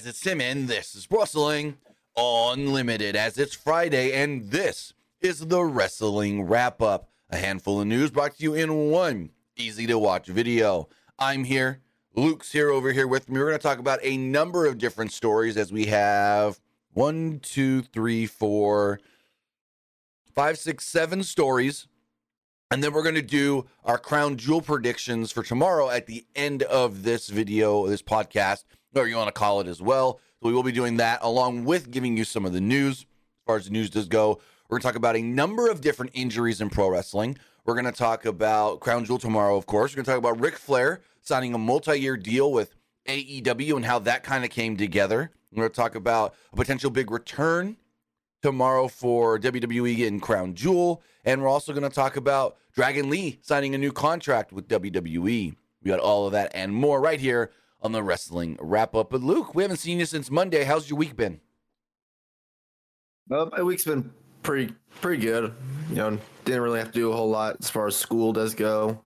guys, it's Tim, and this is Wrestling Unlimited, as it's Friday, and this is the Wrestling Wrap-Up, a handful of news brought to you in one easy-to-watch video. I'm here, Luke's here over here with me. We're going to talk about a number of different stories, as we have 7 stories. And then we're going to do our crown jewel predictions for tomorrow at the end of this video, this podcast, or you want to call it as well. So we will be doing that along with giving you some of the news. As far as the news does go, we're going to talk about a number of different injuries in pro wrestling. We're going to talk about crown jewel tomorrow, of course. We're going to talk about Ric Flair signing a multi-year deal with AEW and how that kind of came together. We're going to talk about a potential big return tomorrow for WWE and crown jewel. And we're also going to talk about Dragon Lee signing a new contract with WWE. We got all of that and more right here on the Wrestling Wrap-Up. But Luke, we haven't seen you since Monday. How's your week been? My week's been pretty good. You know, didn't really have to do a whole lot as far as school does go.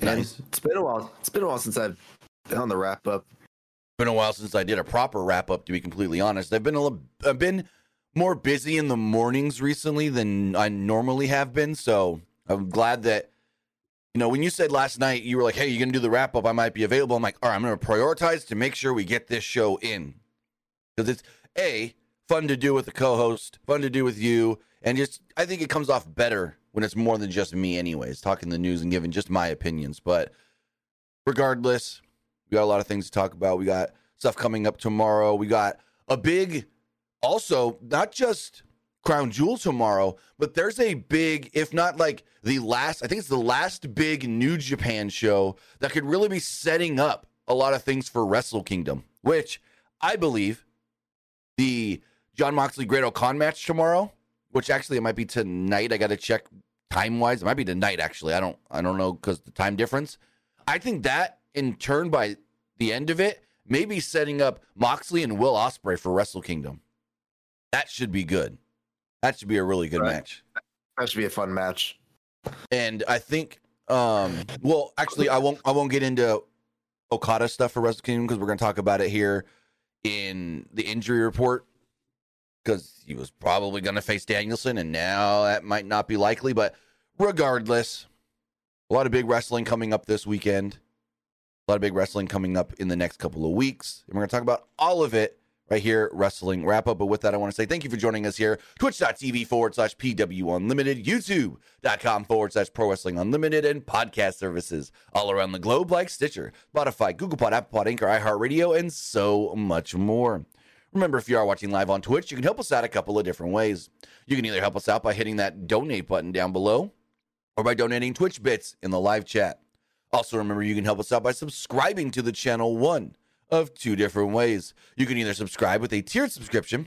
Nice. And it's been a while. It's been a while since I've done the wrap-up. Been a while since I did a proper wrap-up, to be completely honest. I've been more busy in the mornings recently than I normally have been, so I'm glad that, you know, when you said last night, you were like, hey, you're going to do the wrap-up, I might be available. I'm like, all right, I'm going to prioritize to make sure we get this show in, because it's, A, fun to do with the co-host, fun to do with you, and just, I think it comes off better when it's more than just me anyways, talking the news and giving just my opinions. But regardless, we got a lot of things to talk about. We got stuff coming up tomorrow. We got a big... Also, not just crown jewel tomorrow, but there's a big, if not like the last, I think it's the last big New Japan show that could really be setting up a lot of things for Wrestle Kingdom, which I believe the John Moxley Great O'Khan match tomorrow, which actually it might be tonight. I got to check time-wise. It might be tonight, actually. I don't know because the time difference. I think that in turn by the end of it, maybe setting up Moxley and Will Ospreay for Wrestle Kingdom. That should be good. That should be a really good match. That should be a fun match. And I think, well, actually, I won't get into Okada stuff for Wrestle Kingdom because we're going to talk about it here in the injury report, because he was probably going to face Danielson, and now that might not be likely. But regardless, a lot of big wrestling coming up this weekend. A lot of big wrestling coming up in the next couple of weeks. And we're going to talk about all of it right here, Wrestling Wrap-Up. But with that, I want to say thank you for joining us here. Twitch.tv/PW Unlimited, YouTube.com/Pro Wrestling Unlimited, and podcast services all around the globe like Stitcher, Spotify, Google Pod, Apple Pod, Anchor, iHeartRadio, and so much more. Remember, if you are watching live on Twitch, you can help us out a couple of different ways. You can either help us out by hitting that donate button down below or by donating Twitch bits in the live chat. Also, remember, you can help us out by subscribing to the channel one of two different ways. You can either subscribe with a tiered subscription,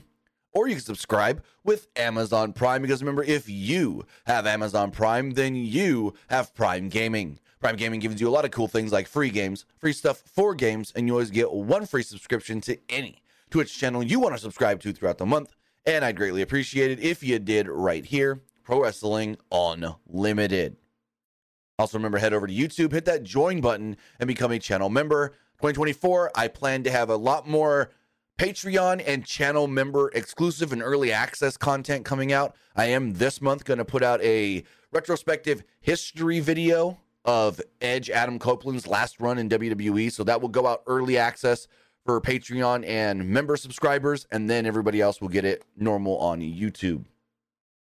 or you can subscribe with Amazon Prime, because remember, if you have Amazon Prime, then you have Prime Gaming. Prime Gaming gives you a lot of cool things like free games, free stuff for games, and you always get one free subscription to any Twitch channel you want to subscribe to throughout the month, and I'd greatly appreciate it if you did right here, Pro Wrestling Unlimited. Also remember, head over to YouTube, hit that join button, and become a channel member. 2024, I plan to have a lot more Patreon and channel member exclusive and early access content coming out. I am this month going to put out a retrospective history video of Edge Adam Copeland's last run in WWE. So that will go out early access for Patreon and member subscribers, and then everybody else will get it normal on YouTube.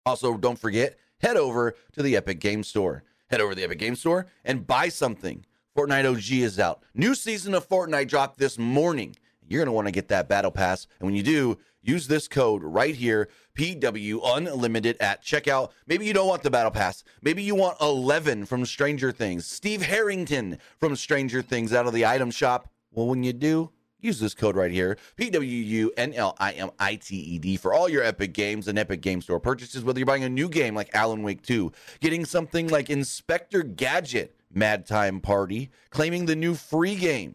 Also, don't forget, head over to the Epic Game Store. Head over to the Epic Game Store and buy something. Fortnite OG is out. New season of Fortnite dropped this morning. You're going to want to get that battle pass. And when you do, use this code right here, PW Unlimited at checkout. Maybe you don't want the battle pass. Maybe you want Eleven from Stranger Things, Steve Harrington from Stranger Things out of the item shop. Well, when you do, use this code right here, PWUNLIMITED, for all your Epic Games and Epic Game Store purchases, whether you're buying a new game like Alan Wake 2, getting something like Inspector Gadget, Mad Time Party, claiming the new free game,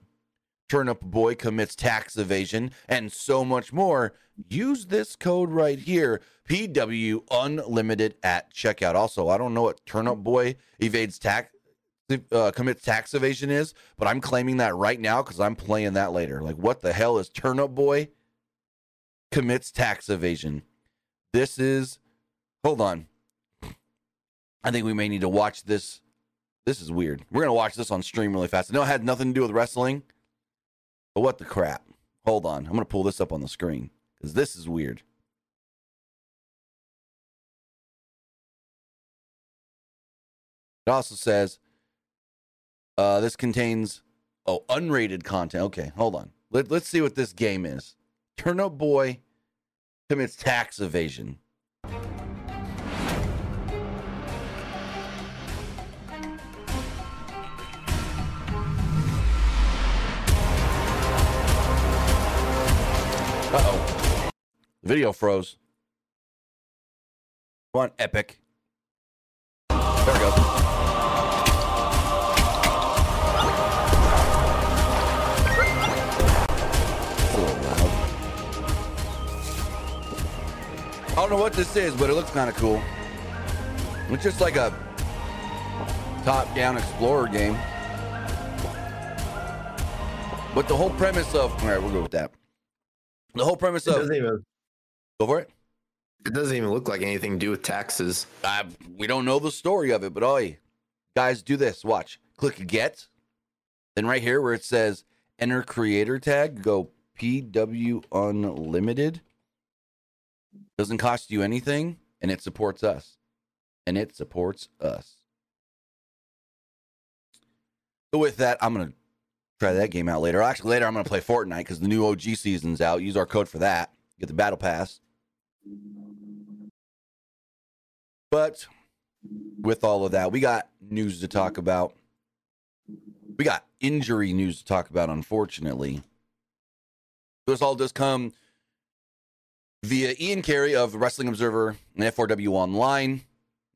Turnip Boy Commits Tax Evasion, and so much more. Use this code right here, PW Unlimited at checkout. Also, I don't know what Turnip Boy evades tax Commits Tax Evasion is, but I'm claiming that right now because I'm playing that later. Like, what the hell is Turnip Boy Commits Tax Evasion? This is, hold on. I think we may need to watch this. This is weird. We're going to watch this on stream really fast. I know it had nothing to do with wrestling, but what the crap? Hold on. I'm going to pull this up on the screen because this is weird. It also says, this contains, unrated content. Okay, hold on. Let's see what this game is. Turnip Boy Commits Tax Evasion. Uh-oh. The video froze. Come on, Epic. There we go. I don't know what this is, but it looks kind of cool. It's just like a top-down explorer game. But the whole premise of... All right, we'll go with that. The whole premise of... It doesn't even... Go for it. It doesn't even look like anything to do with taxes. We don't know the story of it, but oh, guys, do this. Watch. Click Get. Then right here where it says Enter Creator Tag, go PW Unlimited. Doesn't cost you anything, and it supports us. So with that, I'm going to try that game out later. Actually, later I'm going to play Fortnite because the new OG season's out. Use our code for that. Get the battle pass. But with all of that, we got news to talk about. We got injury news to talk about, unfortunately. This all does come... via Ian Carey of Wrestling Observer and F4W Online,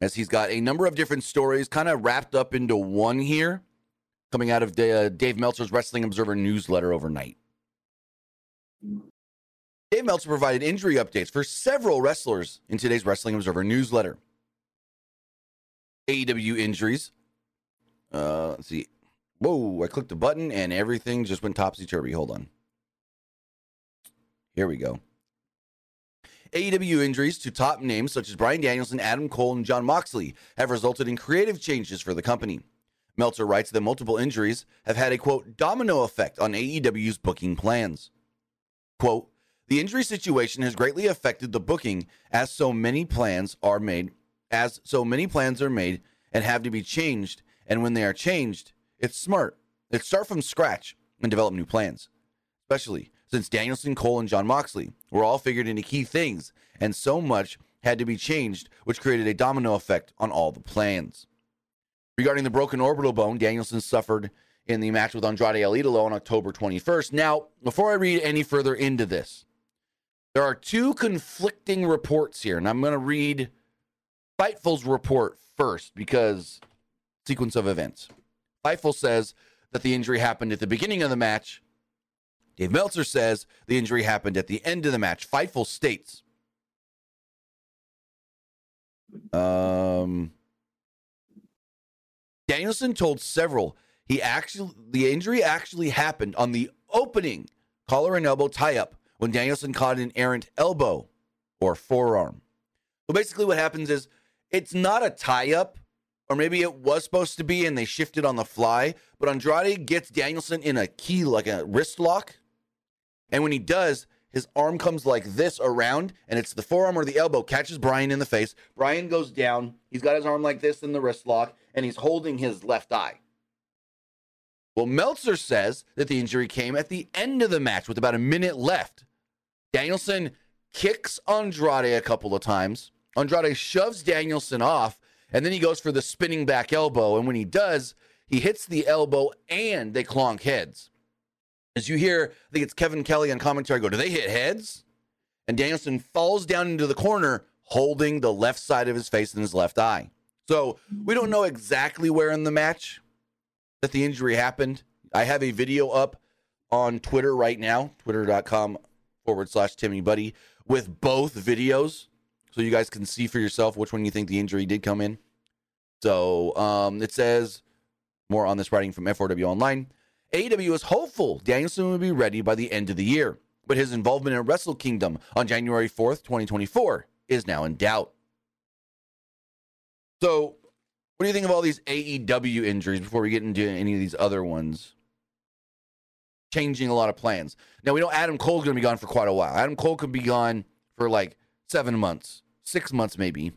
as he's got a number of different stories kind of wrapped up into one here, coming out of Dave Meltzer's Wrestling Observer newsletter overnight. Dave Meltzer provided injury updates for several wrestlers in today's Wrestling Observer newsletter. AEW injuries. Let's see. Whoa, I clicked the button and everything just went topsy-turvy. Hold on. Here we go. AEW injuries to top names such as Bryan Danielson, Adam Cole, and John Moxley have resulted in creative changes for the company. Meltzer writes that multiple injuries have had a, quote, domino effect on AEW's booking plans. Quote, the injury situation has greatly affected the booking as so many plans are made and have to be changed, and when they are changed, it's start from scratch and develop new plans, especially since Danielson, Cole, and John Moxley were all figured into key things, and so much had to be changed, which created a domino effect on all the plans. Regarding the broken orbital bone Danielson suffered in the match with Andrade El Idolo on October 21st. Now, before I read any further into this, there are two conflicting reports here, and I'm going to read Fightful's report first because sequence of events. Fightful says that the injury happened at the beginning of the match. Dave Meltzer says the injury happened at the end of the match. Fightful states. Danielson told several the injury actually happened on the opening collar and elbow tie-up when Danielson caught an errant elbow or forearm. So basically what happens is it's not a tie-up, or maybe it was supposed to be and they shifted on the fly, but Andrade gets Danielson in a key, like a wrist lock. And when he does, his arm comes like this around, and it's the forearm or the elbow, catches Bryan in the face. Bryan goes down. He's got his arm like this in the wrist lock, and he's holding his left eye. Well, Meltzer says that the injury came at the end of the match with about a minute left. Danielson kicks Andrade a couple of times. Andrade shoves Danielson off, and then he goes for the spinning back elbow. And when he does, he hits the elbow and they clonk heads. As you hear, I think it's Kevin Kelly on commentary go, do they hit heads? And Danielson falls down into the corner, holding the left side of his face and his left eye. So we don't know exactly where in the match that the injury happened. I have a video up on Twitter right now, twitter.com/TimmyBuddy, with both videos. So you guys can see for yourself which one you think the injury did come in. So it says... More on this writing from F4W Online. AEW is hopeful Danielson will be ready by the end of the year, but his involvement in Wrestle Kingdom on January 4th, 2024 is now in doubt. So, what do you think of all these AEW injuries before we get into any of these other ones? Changing a lot of plans. Now, we know Adam Cole's going to be gone for quite a while. Adam Cole could be gone for like 7 months, 6 months maybe,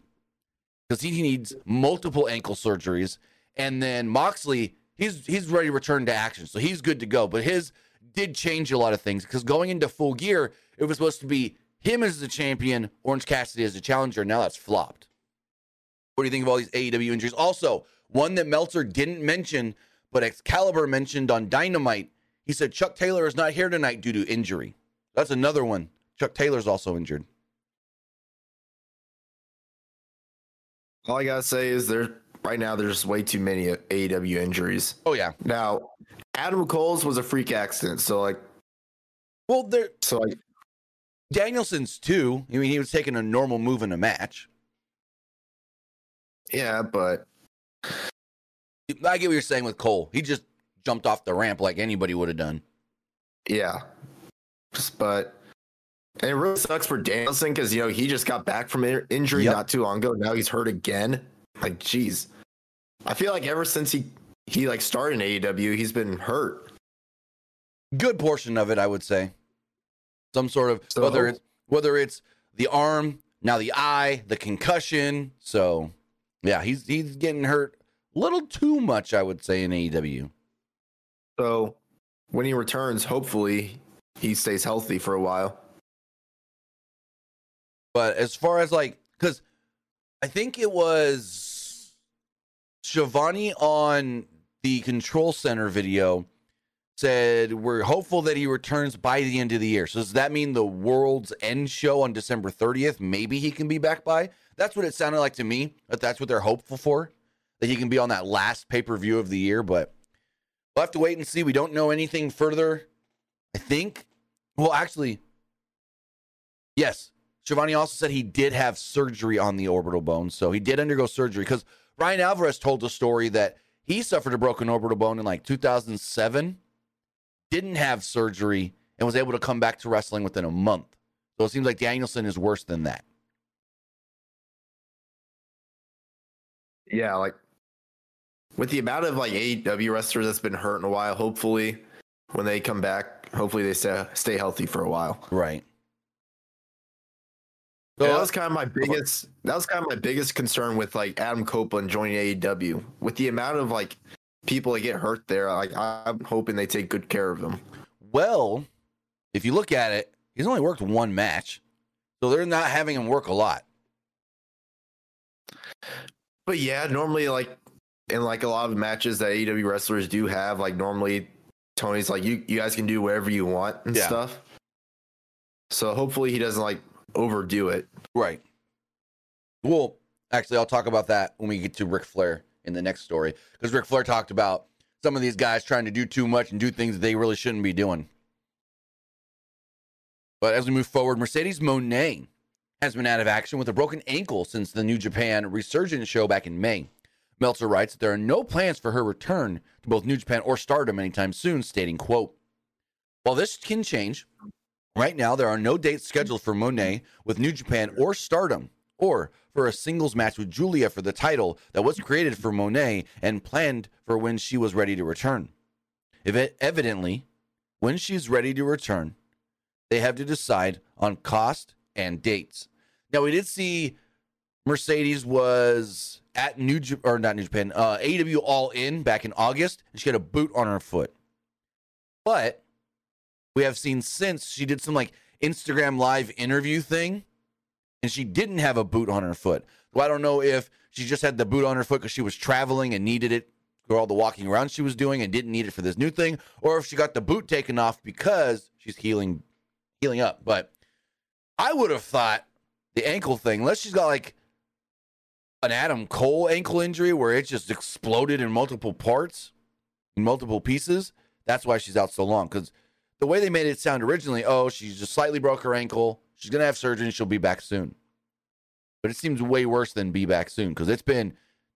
because he needs multiple ankle surgeries. And then Moxley, he's ready to return to action, so he's good to go. But his did change a lot of things, because going into Full Gear, it was supposed to be him as the champion, Orange Cassidy as the challenger. Now that's flopped. What do you think of all these AEW injuries? Also, one that Meltzer didn't mention, but Excalibur mentioned on Dynamite, he said Chuck Taylor is not here tonight due to injury. That's another one. Chuck Taylor's also injured. All I got to say is right now there's way too many AEW injuries. Oh, yeah. Now, Adam Cole's was a freak accident, so like... Well, there... So like... Danielson's too. I mean, he was taking a normal move in a match. Yeah, but... I get what you're saying with Cole. He just jumped off the ramp like anybody would have done. Yeah. But and it really sucks for Danielson, because, you know, he just got back from injury not too long ago. Now he's hurt again. Like, geez. I feel like ever since he started in AEW, he's been hurt. Good portion of it, I would say. Some sort of, so, whether it's the arm, now the eye, the concussion. So, yeah, he's getting hurt a little too much, I would say, in AEW. So, when he returns, hopefully, he stays healthy for a while. But as far as, like, because I think it was Shivani on the Control Center video said, we're hopeful that he returns by the end of the year. So does that mean the World's End show on December 30th, maybe he can be back by? That's what it sounded like to me, that that's what they're hopeful for, that he can be on that last pay-per-view of the year. But we'll have to wait and see. We don't know anything further, I think. Well, actually, yes. Shivani also said he did have surgery on the orbital bone, so he did undergo surgery, because Ryan Alvarez told the story that he suffered a broken orbital bone in like 2007, didn't have surgery, and was able to come back to wrestling within a month. So it seems like Danielson is worse than that. Yeah, like with the amount of like AEW wrestlers that's been hurt in a while, hopefully when they come back, hopefully they stay healthy for a while. Right. So yeah, that was kind of my biggest concern with like Adam Copeland joining AEW. With the amount of like people that get hurt there, like I'm hoping they take good care of him. Well, if you look at it, he's only worked one match, so they're not having him work a lot. But yeah, normally like in like a lot of matches that AEW wrestlers do have, like normally Tony's like, you guys can do whatever you want and stuff. So hopefully he doesn't like overdo it. Right. Well, actually, I'll talk about that when we get to Ric Flair in the next story, because Ric Flair talked about some of these guys trying to do too much and do things that they really shouldn't be doing. But as we move forward, Mercedes Moné has been out of action with a broken ankle since the New Japan Resurgence show back in May. Meltzer writes that there are no plans for her return to both New Japan or Stardom anytime soon, stating, quote, "While this can change, right now, there are no dates scheduled for Moné with New Japan or Stardom, or for a singles match with Julia for the title that was created for Moné and planned for when she was ready to return. Evidently, when she's ready to return, they have to decide on cost and dates." Now, we did see Mercedes was at AEW All In back in August, and she had a boot on her foot. But we have seen since she did some like Instagram live interview thing, and she didn't have a boot on her foot. So I don't know if she just had the boot on her foot because she was traveling and needed it for all the walking around she was doing and didn't need it for this new thing, or if she got the boot taken off because she's healing up. But I would have thought the ankle thing, unless she's got like an Adam Cole ankle injury where it just exploded in multiple parts, in multiple pieces, that's why she's out so long. Because the way they made it sound originally, oh, she just slightly broke her ankle, she's going to have surgery and she'll be back soon. But it seems way worse than be back soon, because it's been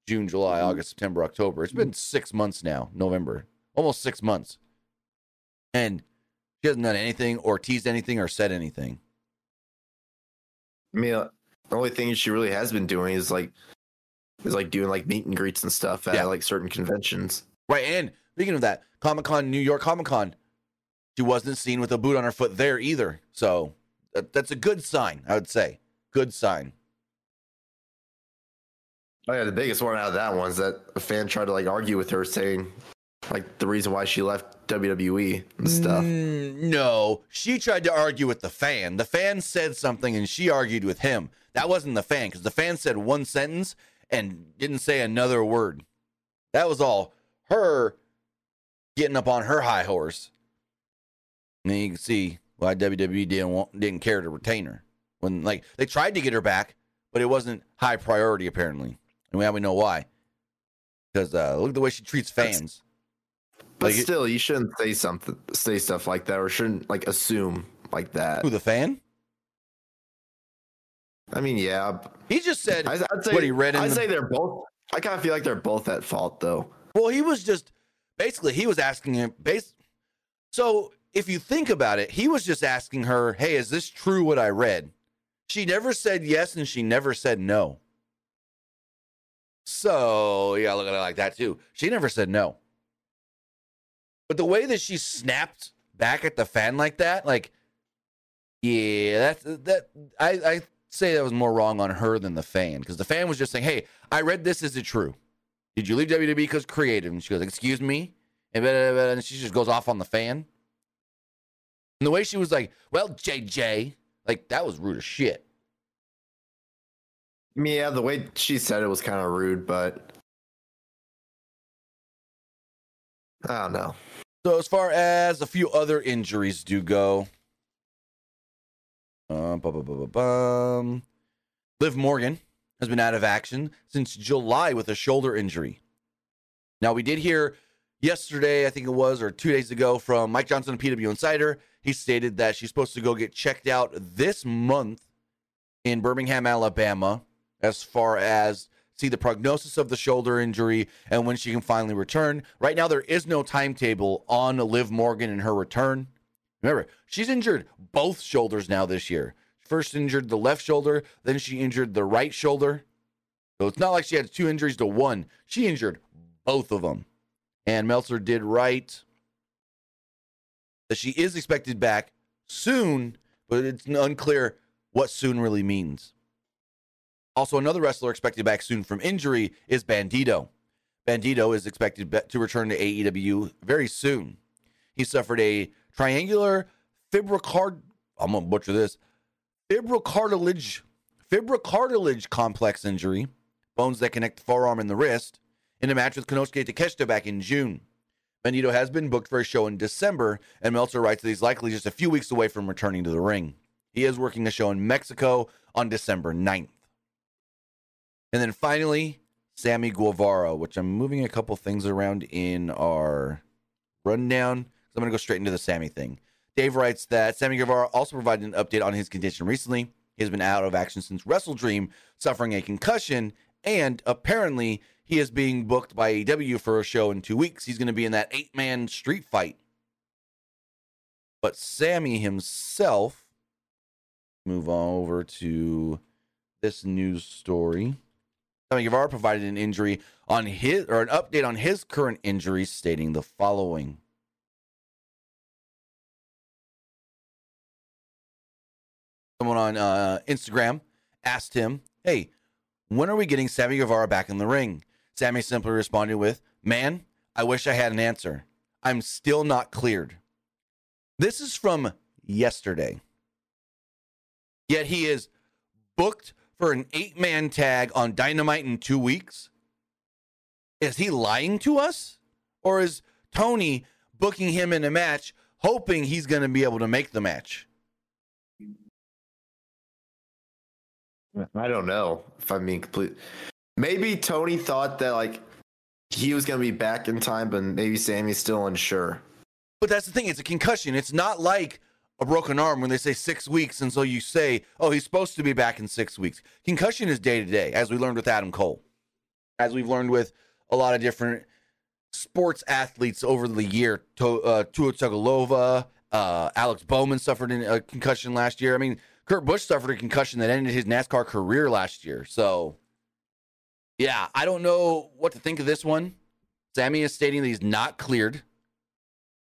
June, July, August, September, October. It's been 6 months now, November. Almost 6 months. And she hasn't done anything or teased anything or said anything. I mean, the only thing she really has been doing is like doing like meet and greets and stuff at like certain conventions. Right. And speaking of that, Comic-Con, New York Comic-Con, she wasn't seen with a boot on her foot there either. So that's a good sign, I would say. Good sign. Oh yeah, the biggest one out of that one is that a fan tried to like argue with her, saying like the reason why she left WWE and stuff. No, she tried to argue with the fan. The fan said something and she argued with him. That wasn't the fan, because the fan said one sentence and didn't say another word. That was all her getting up on her high horse. And then you can see why WWE didn't care to retain her. When like they tried to get her back, but it wasn't high priority apparently. And we know why. Because look at the way she treats fans. But like, still, you shouldn't say stuff like that, or shouldn't like assume like that. Who, the fan? I mean, yeah. He just said what he read in I'd say they're both. I kind of feel like they're both at fault, though. Well, he was just basically he was asking him. So if you think about it, he was just asking her, "Hey, is this true? What I read?" She never said yes, and she never said no. So yeah, look at it like that too. She never said no. But the way that she snapped back at the fan like that, like, yeah, that I say that was more wrong on her than the fan, because the fan was just saying, "Hey, I read this. Is it true? Did you leave WWE because creative?" And she goes, "Excuse me," and she just goes off on the fan. And the way she was like, "Well, JJ," like that was rude as shit. Yeah, the way she said it was kind of rude, but I don't know. So as far as a few other injuries do go, Liv Morgan has been out of action since July with a shoulder injury. Now, we did hear yesterday, I think it was, or 2 days ago, from Mike Johnson of PW Insider. He stated that she's supposed to go get checked out this month in Birmingham, Alabama, as far as see the prognosis of the shoulder injury and when she can finally return. Right now, there is no timetable on Liv Morgan and her return. Remember, she's injured both shoulders now this year. First injured the left shoulder, then she injured the right shoulder. So it's not like she had two injuries to one. She injured both of them. And Meltzer did write that she is expected back soon, but it's unclear what soon really means. Also, another wrestler expected back soon from injury is Bandido. Bandido is expected to return to AEW very soon. He suffered a triangular fibrocartilage complex injury, bones that connect the forearm and the wrist, in a match with Konosuke Takeshita back in June. Bandido has been booked for a show in December, and Meltzer writes that he's likely just a few weeks away from returning to the ring. He is working a show in Mexico on December 9th. And then finally, Sammy Guevara, which I'm moving a couple things around in our rundown. So I'm going to go straight into the Sammy thing. Dave writes that Sammy Guevara also provided an update on his condition recently. He has been out of action since Wrestle Dream, suffering a concussion, and apparently he is being booked by AEW for a show in 2 weeks. He's going to be in that 8-man street fight. But Sammy himself, move on over to this news story. Sammy Guevara provided an update on his current injury, stating the following. Someone on Instagram asked him, "Hey, when are we getting Sammy Guevara back in the ring?" Sammy simply responded with, "Man, I wish I had an answer. I'm still not cleared." This is from yesterday. Yet he is booked for an 8-man tag on Dynamite in 2 weeks. Is he lying to us? Or is Tony booking him in a match, hoping he's going to be able to make the match? I don't know if I'm being complete. Maybe Tony thought that like he was going to be back in time, but maybe Sammy's still unsure. But that's the thing. It's a concussion. It's not like a broken arm when they say 6 weeks. And so you say, oh, he's supposed to be back in 6 weeks. Concussion is day to day, as we learned with Adam Cole. as we've learned with a lot of different sports athletes over the year. Tua Tagovailoa, Alex Bowman suffered a concussion last year. I mean, Kurt Busch suffered a concussion that ended his NASCAR career last year. So, yeah, I don't know what to think of this one. Sammy is stating that he's not cleared.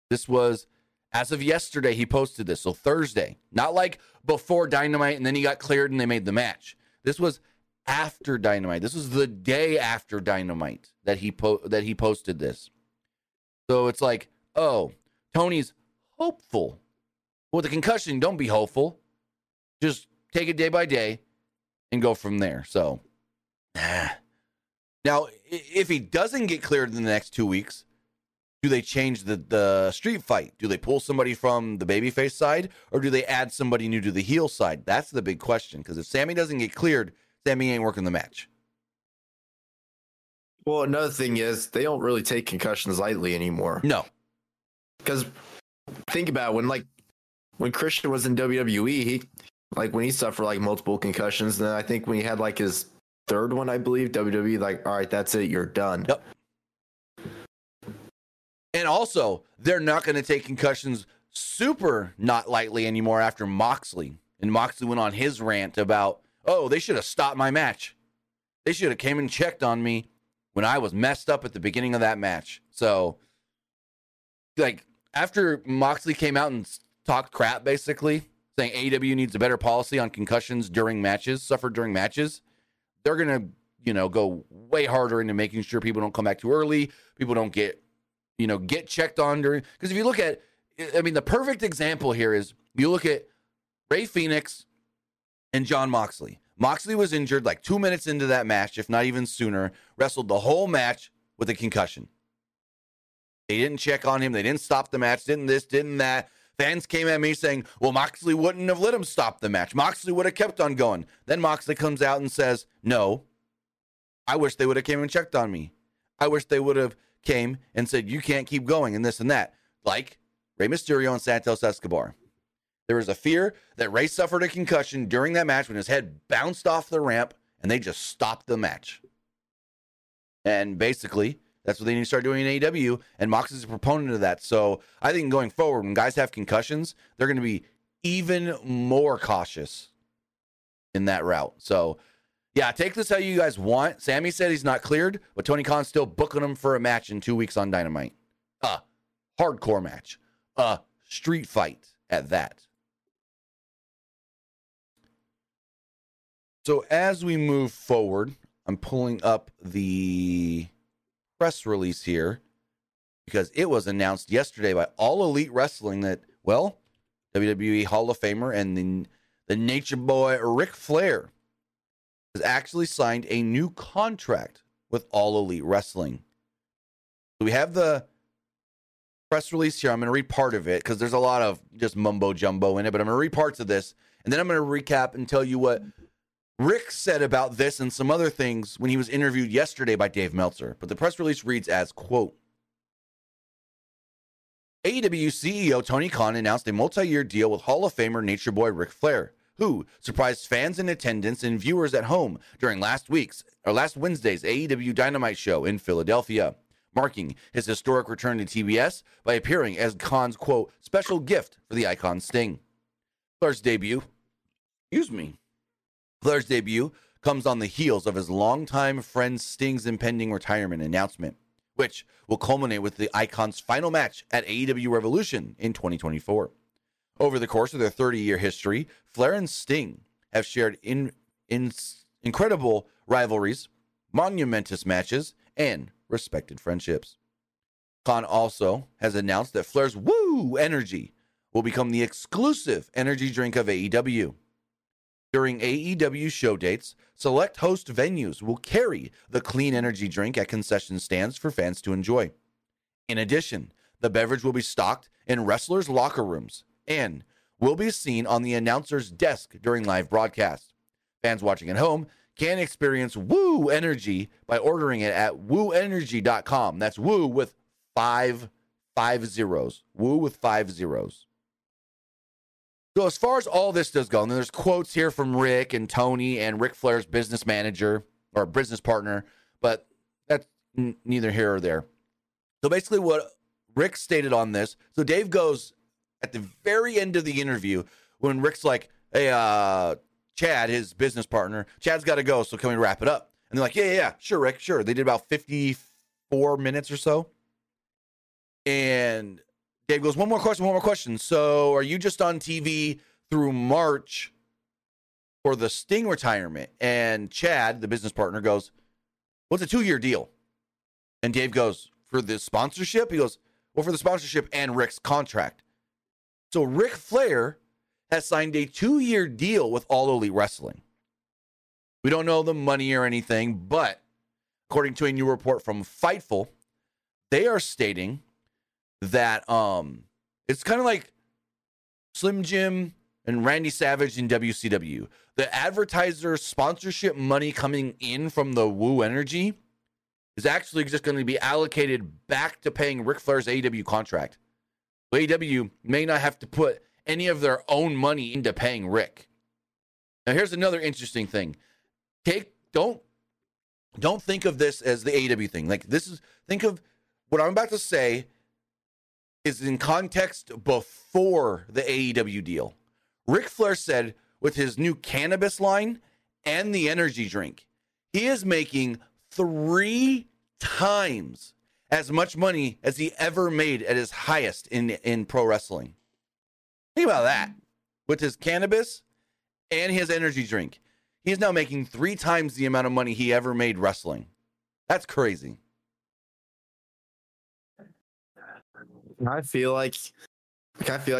This was, as of yesterday, he posted this. So Thursday, not like before Dynamite and then he got cleared and they made the match. This was after Dynamite. This was the day after Dynamite that he posted this. So it's like, oh, Tony's hopeful. With a concussion, don't be hopeful. Just take it day by day and go from there. So, now, if he doesn't get cleared in the next 2 weeks, do they change the street fight? Do they pull somebody from the babyface side, or do they add somebody new to the heel side? That's the big question, because if Sammy doesn't get cleared, Sammy ain't working the match. Well, another thing is they don't really take concussions lightly anymore. No. Because think about when Christian was in WWE, he suffered multiple concussions, and then I think when he had his third one, I believe, WWE, all right, that's it, you're done. Yep. And also, they're not going to take concussions super not lightly anymore after Moxley. And Moxley went on his rant about, oh, they should have stopped my match. They should have came and checked on me when I was messed up at the beginning of that match. So, after Moxley came out and talked crap, basically, saying AEW needs a better policy on concussions during matches, they're going to, go way harder into making sure people don't come back too early, people don't get checked on during. Because if you look at, the perfect example here is you look at Rey Fenix and John Moxley. Moxley was injured 2 minutes into that match, if not even sooner, wrestled the whole match with a concussion. They didn't check on him. They didn't stop the match. Didn't this, didn't that. Fans came at me saying, well, Moxley wouldn't have let him stop the match. Moxley would have kept on going. Then Moxley comes out and says, no, I wish they would have came and checked on me. I wish they would have came and said, you can't keep going and this and that, like Rey Mysterio and Santos Escobar. There was a fear that Rey suffered a concussion during that match when his head bounced off the ramp, and they just stopped the match. And basically, that's what they need to start doing in AEW, and Mox is a proponent of that. So I think going forward, when guys have concussions, they're going to be even more cautious in that route. So yeah, take this how you guys want. Sammy said he's not cleared, but Tony Khan's still booking him for a match in 2 weeks on Dynamite. A hardcore match. A street fight at that. So as we move forward, I'm pulling up the press release here because it was announced yesterday by All Elite Wrestling that, WWE Hall of Famer and the Nature Boy Ric Flair has actually signed a new contract with All Elite Wrestling. So we have the press release here. I'm going to read part of it because there's a lot of just mumbo jumbo in it, but I'm going to read parts of this, and then I'm going to recap and tell you what Rick said about this and some other things when he was interviewed yesterday by Dave Meltzer. But the press release reads as, quote, AEW CEO Tony Khan announced a multi-year deal with Hall of Famer Nature Boy Ric Flair, who surprised fans in attendance and viewers at home during last Wednesday's AEW Dynamite show in Philadelphia, marking his historic return to TBS by appearing as Khan's, quote, special gift for the Icon Sting. Flair's debut comes on the heels of his longtime friend Sting's impending retirement announcement, which will culminate with the Icon's final match at AEW Revolution in 2024. Over the course of their 30-year history, Flair and Sting have shared incredible rivalries, monumentous matches, and respected friendships. Khan also has announced that Flair's Woo Energy will become the exclusive energy drink of AEW. During AEW show dates, select host venues will carry the clean energy drink at concession stands for fans to enjoy. In addition, the beverage will be stocked in wrestlers' locker rooms and will be seen on the announcer's desk during live broadcast. Fans watching at home can experience Woo Energy by ordering it at wooenergy.com. That's Woo with five zeros. Woo with 5 zeros. So as far as all this does go, and there's quotes here from Rick and Tony and Ric Flair's business manager or business partner, but neither here or there. So basically what Rick stated on this, so Dave goes at the very end of the interview when Rick's like, hey, Chad, his business partner, Chad's got to go, so can we wrap it up? And they're like, yeah, sure, Rick, sure. They did about 54 minutes or so. And Dave goes, one more question. So are you just on TV through March for the Sting retirement? And Chad, the business partner, goes, what's a 2-year deal? And Dave goes, for the sponsorship? He goes, well, for the sponsorship and Rick's contract. So Ric Flair has signed a 2-year deal with All Elite Wrestling. We don't know the money or anything, but according to a new report from Fightful, they are stating that it's kind of like Slim Jim and Randy Savage in WCW. The advertiser sponsorship money coming in from the Woo Energy is actually just going to be allocated back to paying Ric Flair's AEW contract. So AEW may not have to put any of their own money into paying Rick. Now, here's another interesting thing. Don't think of this as the AEW thing. Like, think of what I'm about to say is in context before the AEW deal. Ric Flair said with his new cannabis line and the energy drink, he is making 3 times as much money as he ever made at his highest in pro wrestling. Think about that. With his cannabis and his energy drink, he is now making 3 times the amount of money he ever made wrestling. That's crazy. I feel like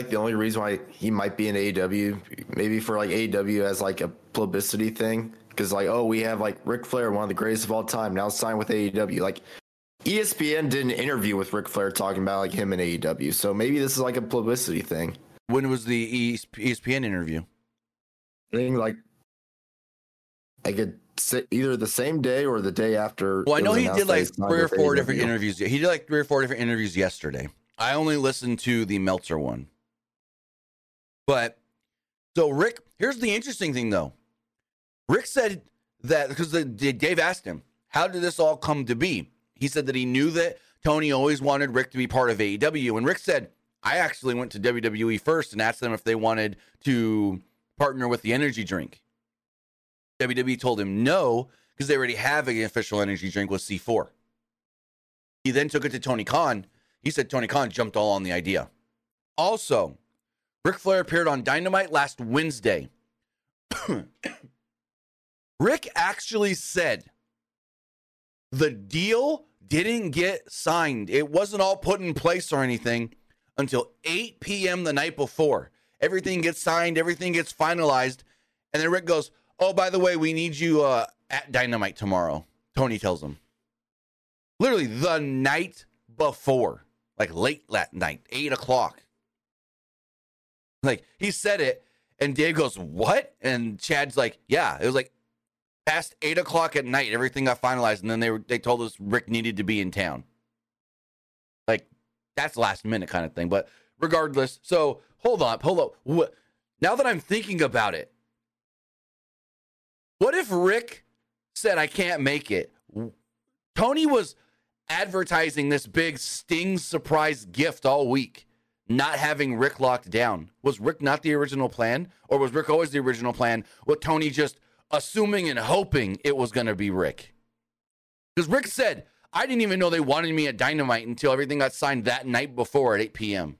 the only reason why he might be in AEW, maybe for like AEW as like a publicity thing, because like, oh, we have like Ric Flair, one of the greatest of all time, now signed with AEW. Like, ESPN did an interview with Ric Flair talking about like him and AEW, so maybe this is like a publicity thing. When was the ESPN interview? I think like I could say either the same day or the day after. Well, I know he did like 3 or 4 different interviews. He did like 3 or 4 different interviews yesterday. I only listened to the Meltzer one. But so Rick, here's the interesting thing though. Rick said that because Dave asked him, how did this all come to be? He said that he knew that Tony always wanted Rick to be part of AEW. And Rick said, I actually went to WWE first and asked them if they wanted to partner with the energy drink. WWE told him no, because they already have an official energy drink with C4. He then took it to Tony Khan. He said Tony Khan jumped all on the idea. Also, Ric Flair appeared on Dynamite last Wednesday. Rick actually said the deal didn't get signed. It wasn't all put in place or anything until 8 p.m. the night before. Everything gets signed, everything gets finalized, and then Rick goes, oh, by the way, we need you at Dynamite tomorrow, Tony tells him. Literally the night before, like late that night, 8 o'clock. Like, he said it, and Dave goes, what? And Chad's like, yeah, it was like past 8 o'clock at night, everything got finalized, and then they told us Rick needed to be in town. Like, that's last minute kind of thing, but regardless, so hold on. Now that I'm thinking about it, what if Rick said, I can't make it? Tony was advertising this big Sting surprise gift all week, not having Rick locked down. Was Rick not the original plan? Or was Rick always the original plan with Tony just assuming and hoping it was going to be Rick? Because Rick said, I didn't even know they wanted me at Dynamite until everything got signed that night before at 8 p.m.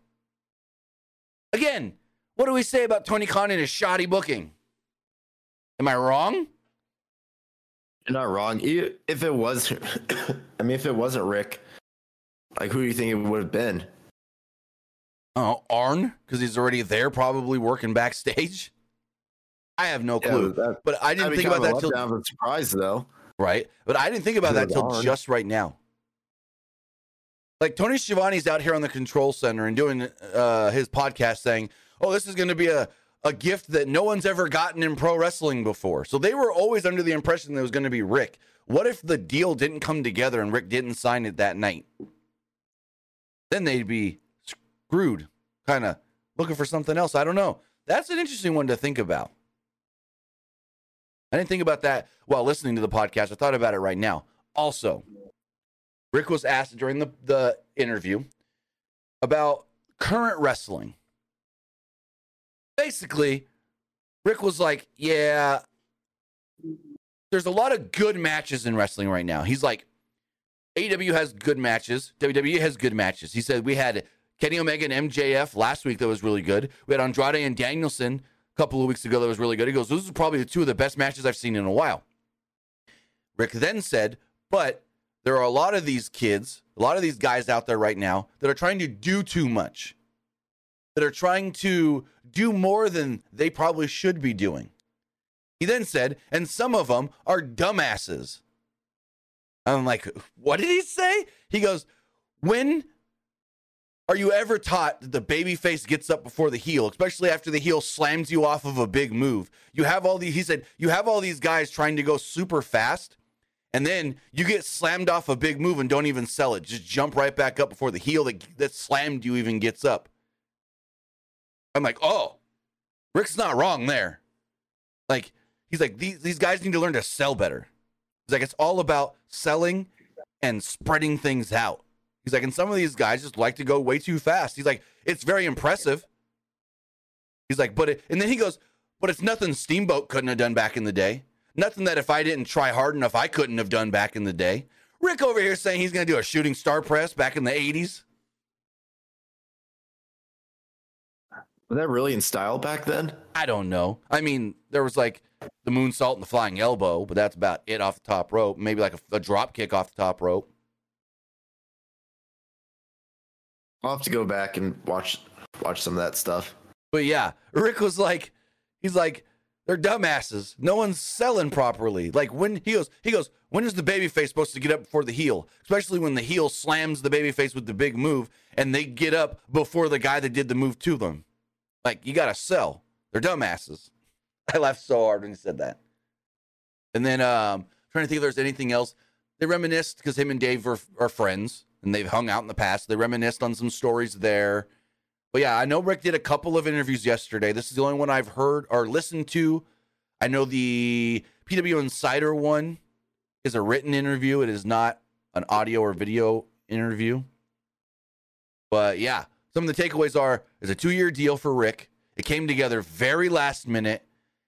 Again, what do we say about Tony Khan and his shoddy booking? Am I wrong? You're not wrong. If it was, if it wasn't Rick, like, who do you think it would have been? Oh, Arn, because he's already there, probably working backstage. I have no clue. But I didn't think about that till down for surprise, though. Right, but I didn't think about that till just right now. Like, Tony Schiavone's out here on the Control Center and doing his podcast saying, oh, this is going to be a gift that no one's ever gotten in pro wrestling before. So they were always under the impression that it was going to be Rick. What if the deal didn't come together and Rick didn't sign it that night? Then they'd be screwed, kind of looking for something else. I don't know. That's an interesting one to think about. I didn't think about that while listening to the podcast. I thought about it right now. Also, Rick was asked during the interview about current wrestling. Basically, Rick was like, yeah, there's a lot of good matches in wrestling right now. He's like, AEW has good matches. WWE has good matches. He said, we had Kenny Omega and MJF last week that was really good. We had Andrade and Danielson a couple of weeks ago that was really good. He goes, those are probably the two of the best matches I've seen in a while. Rick then said, but there are a lot of these kids, a lot of these guys out there right now that are trying to do too much, that are trying to do more than they probably should be doing. He then said, and some of them are dumbasses. I'm like, what did he say? He goes, when are you ever taught that the baby face gets up before the heel, especially after the heel slams you off of a big move? You have all these, he said, you have all these guys trying to go super fast, and then you get slammed off a big move and don't even sell it. Just jump right back up before the heel that slammed you even gets up. I'm like, oh, Rick's not wrong there. Like, he's like, these guys need to learn to sell better. He's like, it's all about selling and spreading things out. He's like, and some of these guys just like to go way too fast. He's like, it's very impressive. He's like, but it, and then he goes, but it's nothing Steamboat couldn't have done back in the day. Nothing that if I didn't try hard enough, I couldn't have done back in the day. Rick over here saying he's going to do a shooting star press back in the 80s. Was that really in style back then? I don't know. I mean, there was like the moonsault and the flying elbow, but that's about it off the top rope. Maybe like a drop kick off the top rope. I'll have to go back and watch some of that stuff. But yeah, Rick was like, he's like, they're dumbasses. No one's selling properly. Like when he goes, when is the babyface supposed to get up before the heel? Especially when the heel slams the babyface with the big move and they get up before the guy that did the move to them. Like, you got to sell. They're dumbasses. I laughed so hard when he said that. And then trying to think if there's anything else. They reminisced because him and Dave are friends and they've hung out in the past. They reminisced on some stories there. But yeah, I know Rick did a couple of interviews yesterday. This is the only one I've heard or listened to. I know the PW Insider one is a written interview. It is not an audio or video interview. But yeah. Some of the takeaways are, it's a 2-year deal for Rick. It came together very last minute.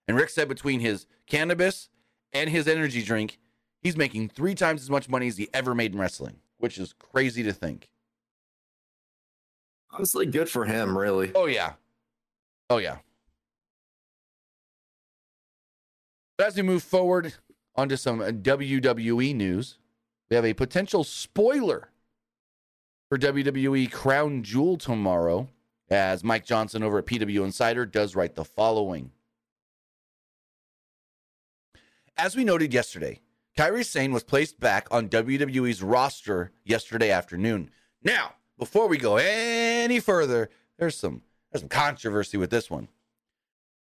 And Rick said between his cannabis and his energy drink, he's making 3 times as much money as he ever made in wrestling, which is crazy to think. Honestly, good for him, really. Oh, yeah. Oh, yeah. But as we move forward onto some WWE news, we have a potential spoiler for WWE Crown Jewel tomorrow, as Mike Johnson over at PW Insider does write the following. As we noted yesterday, Kairi Sane was placed back on WWE's roster yesterday afternoon. Now, before we go any further, there's some controversy with this one.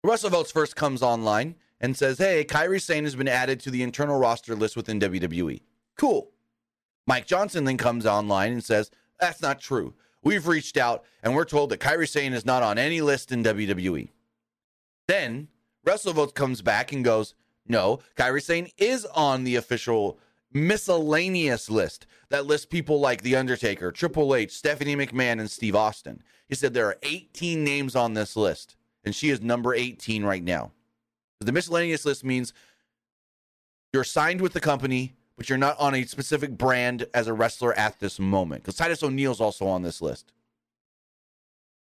WrestleVotes first comes online and says, hey, Kairi Sane has been added to the internal roster list within WWE. Cool. Mike Johnson then comes online and says, that's not true. We've reached out, and we're told that Kairi Sane is not on any list in WWE. Then, WrestleVotes comes back and goes, no, Kairi Sane is on the official miscellaneous list that lists people like The Undertaker, Triple H, Stephanie McMahon, and Steve Austin. He said there are 18 names on this list, and she is number 18 right now. The miscellaneous list means you're signed with the company, but you're not on a specific brand as a wrestler at this moment. Because Titus O'Neil's also on this list.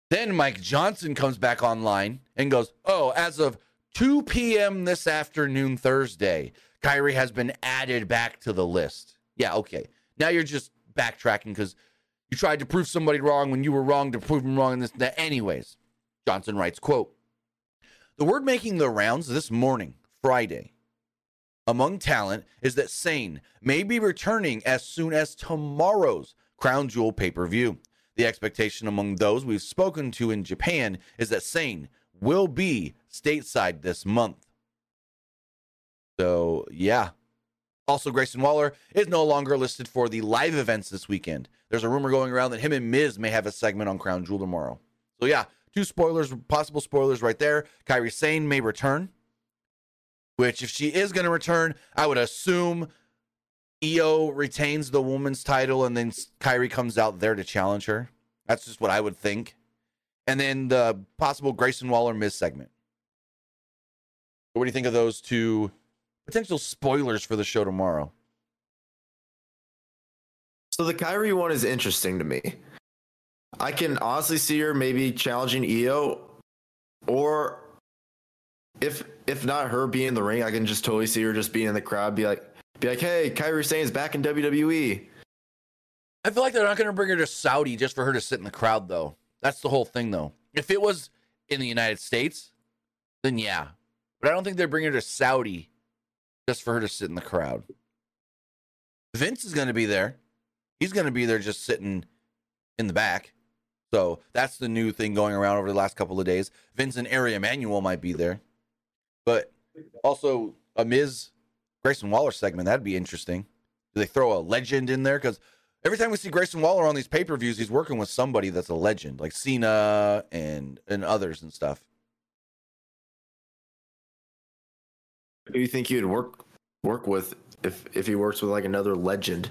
Then Mike Johnson comes back online and goes, oh, as of 2 p.m. this afternoon, Thursday, Kairi has been added back to the list. Yeah, okay. Now you're just backtracking because you tried to prove somebody wrong when you were wrong to prove them wrong. And this, that. Anyways, Johnson writes, quote, the word making the rounds this morning, Friday, among talent is that Sane may be returning as soon as tomorrow's Crown Jewel pay-per-view. The expectation among those we've spoken to in Japan is that Sane will be stateside this month. So, yeah. Also, Grayson Waller is no longer listed for the live events this weekend. There's a rumor going around that him and Miz may have a segment on Crown Jewel tomorrow. So, yeah, 2 spoilers, possible spoilers right there. Kairi Sane may return. Which, if she is going to return, I would assume Io retains the women's title, and then Kairi comes out there to challenge her. That's just what I would think. And then the possible Grayson Waller Miz segment. What do you think of those two potential spoilers for the show tomorrow? So the Kairi one is interesting to me. I can honestly see her maybe challenging Io, or if not her being in the ring, I can just totally see her just being in the crowd, be like, hey, Kairi Sane's back in WWE. I feel like they're not going to bring her to Saudi just for her to sit in the crowd, though. That's the whole thing, though. If it was in the United States, then yeah. But I don't think they're bringing her to Saudi just for her to sit in the crowd. Vince is going to be there. He's going to be there just sitting in the back. So that's the new thing going around over the last couple of days. Vince and Ari Emanuel might be there. But also a Miz Grayson Waller segment, that'd be interesting. Do they throw a legend in there? Because every time we see Grayson Waller on these pay-per-views, he's working with somebody that's a legend, like Cena and others and stuff. Who do you think you'd work with if he works with like another legend?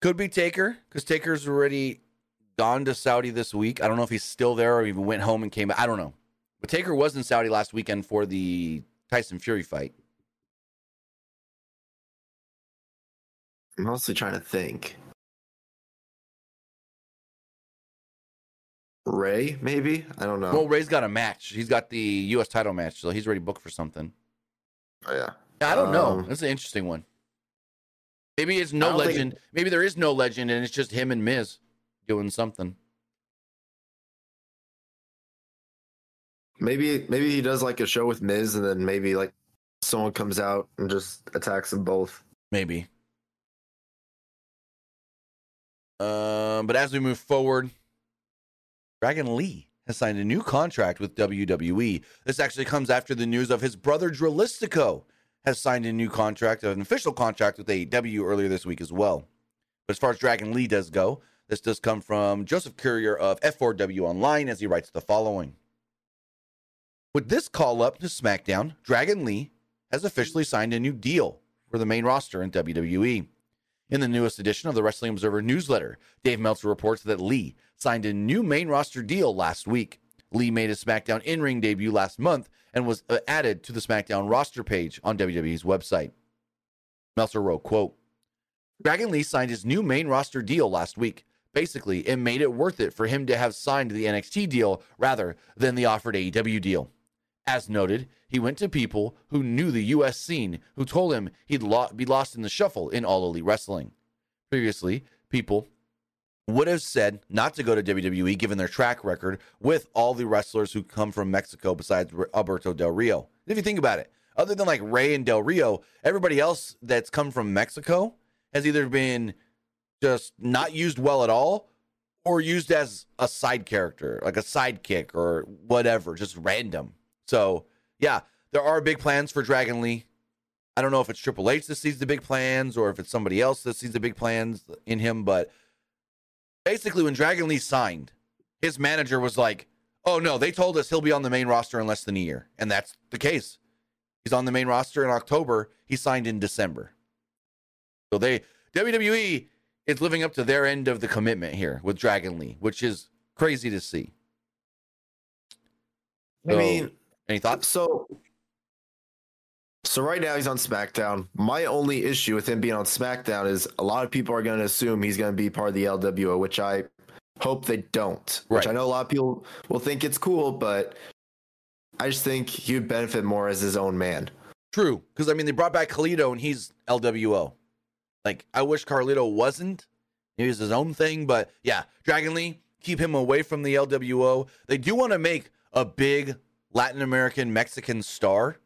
Could be Taker, because Taker's already gone to Saudi this week. I don't know if he's still there or even went home and came back. I don't know. But Taker was in Saudi last weekend for the Tyson Fury fight. I'm honestly trying to think. Ray, maybe? I don't know. Well, Ray's got a match. He's got the U.S. title match, so he's already booked for something. Oh, yeah. I don't know. That's an interesting one. Maybe it's no legend. Maybe there is no legend, and it's just him and Miz doing something. Maybe he does like a show with Miz, and then maybe like someone comes out and just attacks them both. Maybe. But as we move forward, Dragon Lee has signed a new contract with WWE. This actually comes after the news of his brother Drilistico has signed a new contract, an official contract with AEW earlier this week as well. But as far as Dragon Lee does go, this does come from Joseph Courier of F4W Online, as he writes the following. With this call-up to SmackDown, Dragon Lee has officially signed a new deal for the main roster in WWE. In the newest edition of the Wrestling Observer newsletter, Dave Meltzer reports that Lee signed a new main roster deal last week. Lee made his SmackDown in-ring debut last month and was added to the SmackDown roster page on WWE's website. Meltzer wrote, quote, Dragon Lee signed his new main roster deal last week. Basically, it made it worth it for him to have signed the NXT deal rather than the offered AEW deal. As noted, he went to people who knew the U.S. scene, who told him he'd be lost in the shuffle in All Elite Wrestling. Previously, people would have said not to go to WWE given their track record with all the wrestlers who come from Mexico besides Alberto Del Rio. If you think about it, other than like Rey and Del Rio, everybody else that's come from Mexico has either been just not used well at all or used as a side character, like a sidekick or whatever, just random. So, yeah, there are big plans for Dragon Lee. I don't know if it's Triple H that sees the big plans or if it's somebody else that sees the big plans in him. But basically, when Dragon Lee signed, his manager was like, oh, no, they told us he'll be on the main roster in less than a year. And that's the case. He's on the main roster in October. He signed in December. So WWE is living up to their end of the commitment here with Dragon Lee, which is crazy to see. So, I mean... Any thoughts? So right now he's on SmackDown. My only issue with him being on SmackDown is a lot of people are going to assume he's going to be part of the LWO, which I hope they don't. Right. Which I know a lot of people will think it's cool, but I just think he'd benefit more as his own man. True, because I mean they brought back Carlito and he's LWO. Like I wish Carlito wasn't. He was his own thing, but yeah, Dragon Lee, keep him away from the LWO. They do want to make a big Latin American Mexican star.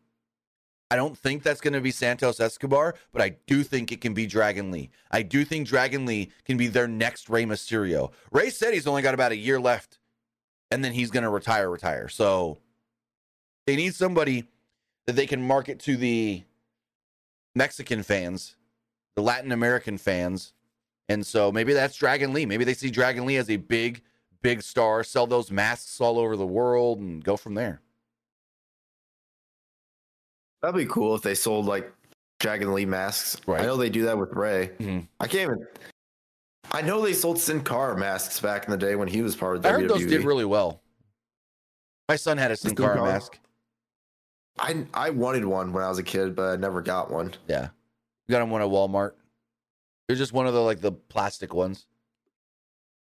I don't think that's going to be Santos Escobar, but I do think it can be Dragon Lee. I do think Dragon Lee can be their next Rey Mysterio. Rey said he's only got about a year left, and then he's going to retire. So they need somebody that they can market to the Mexican fans, the Latin American fans, and so maybe that's Dragon Lee. Maybe they see Dragon Lee as a big star, sell those masks all over the world, and go from there. That'd be cool if they sold like Dragon Lee masks. Right. I know they do that with Rey. Mm-hmm. I can't even... I know they sold Sin Cara masks back in the day when he was part of WWE. I heard those did really well. My son had a Sin Cara mask. I wanted one when I was a kid, but I never got one. Yeah. You got him one at Walmart. They're just one of the, like, the plastic ones.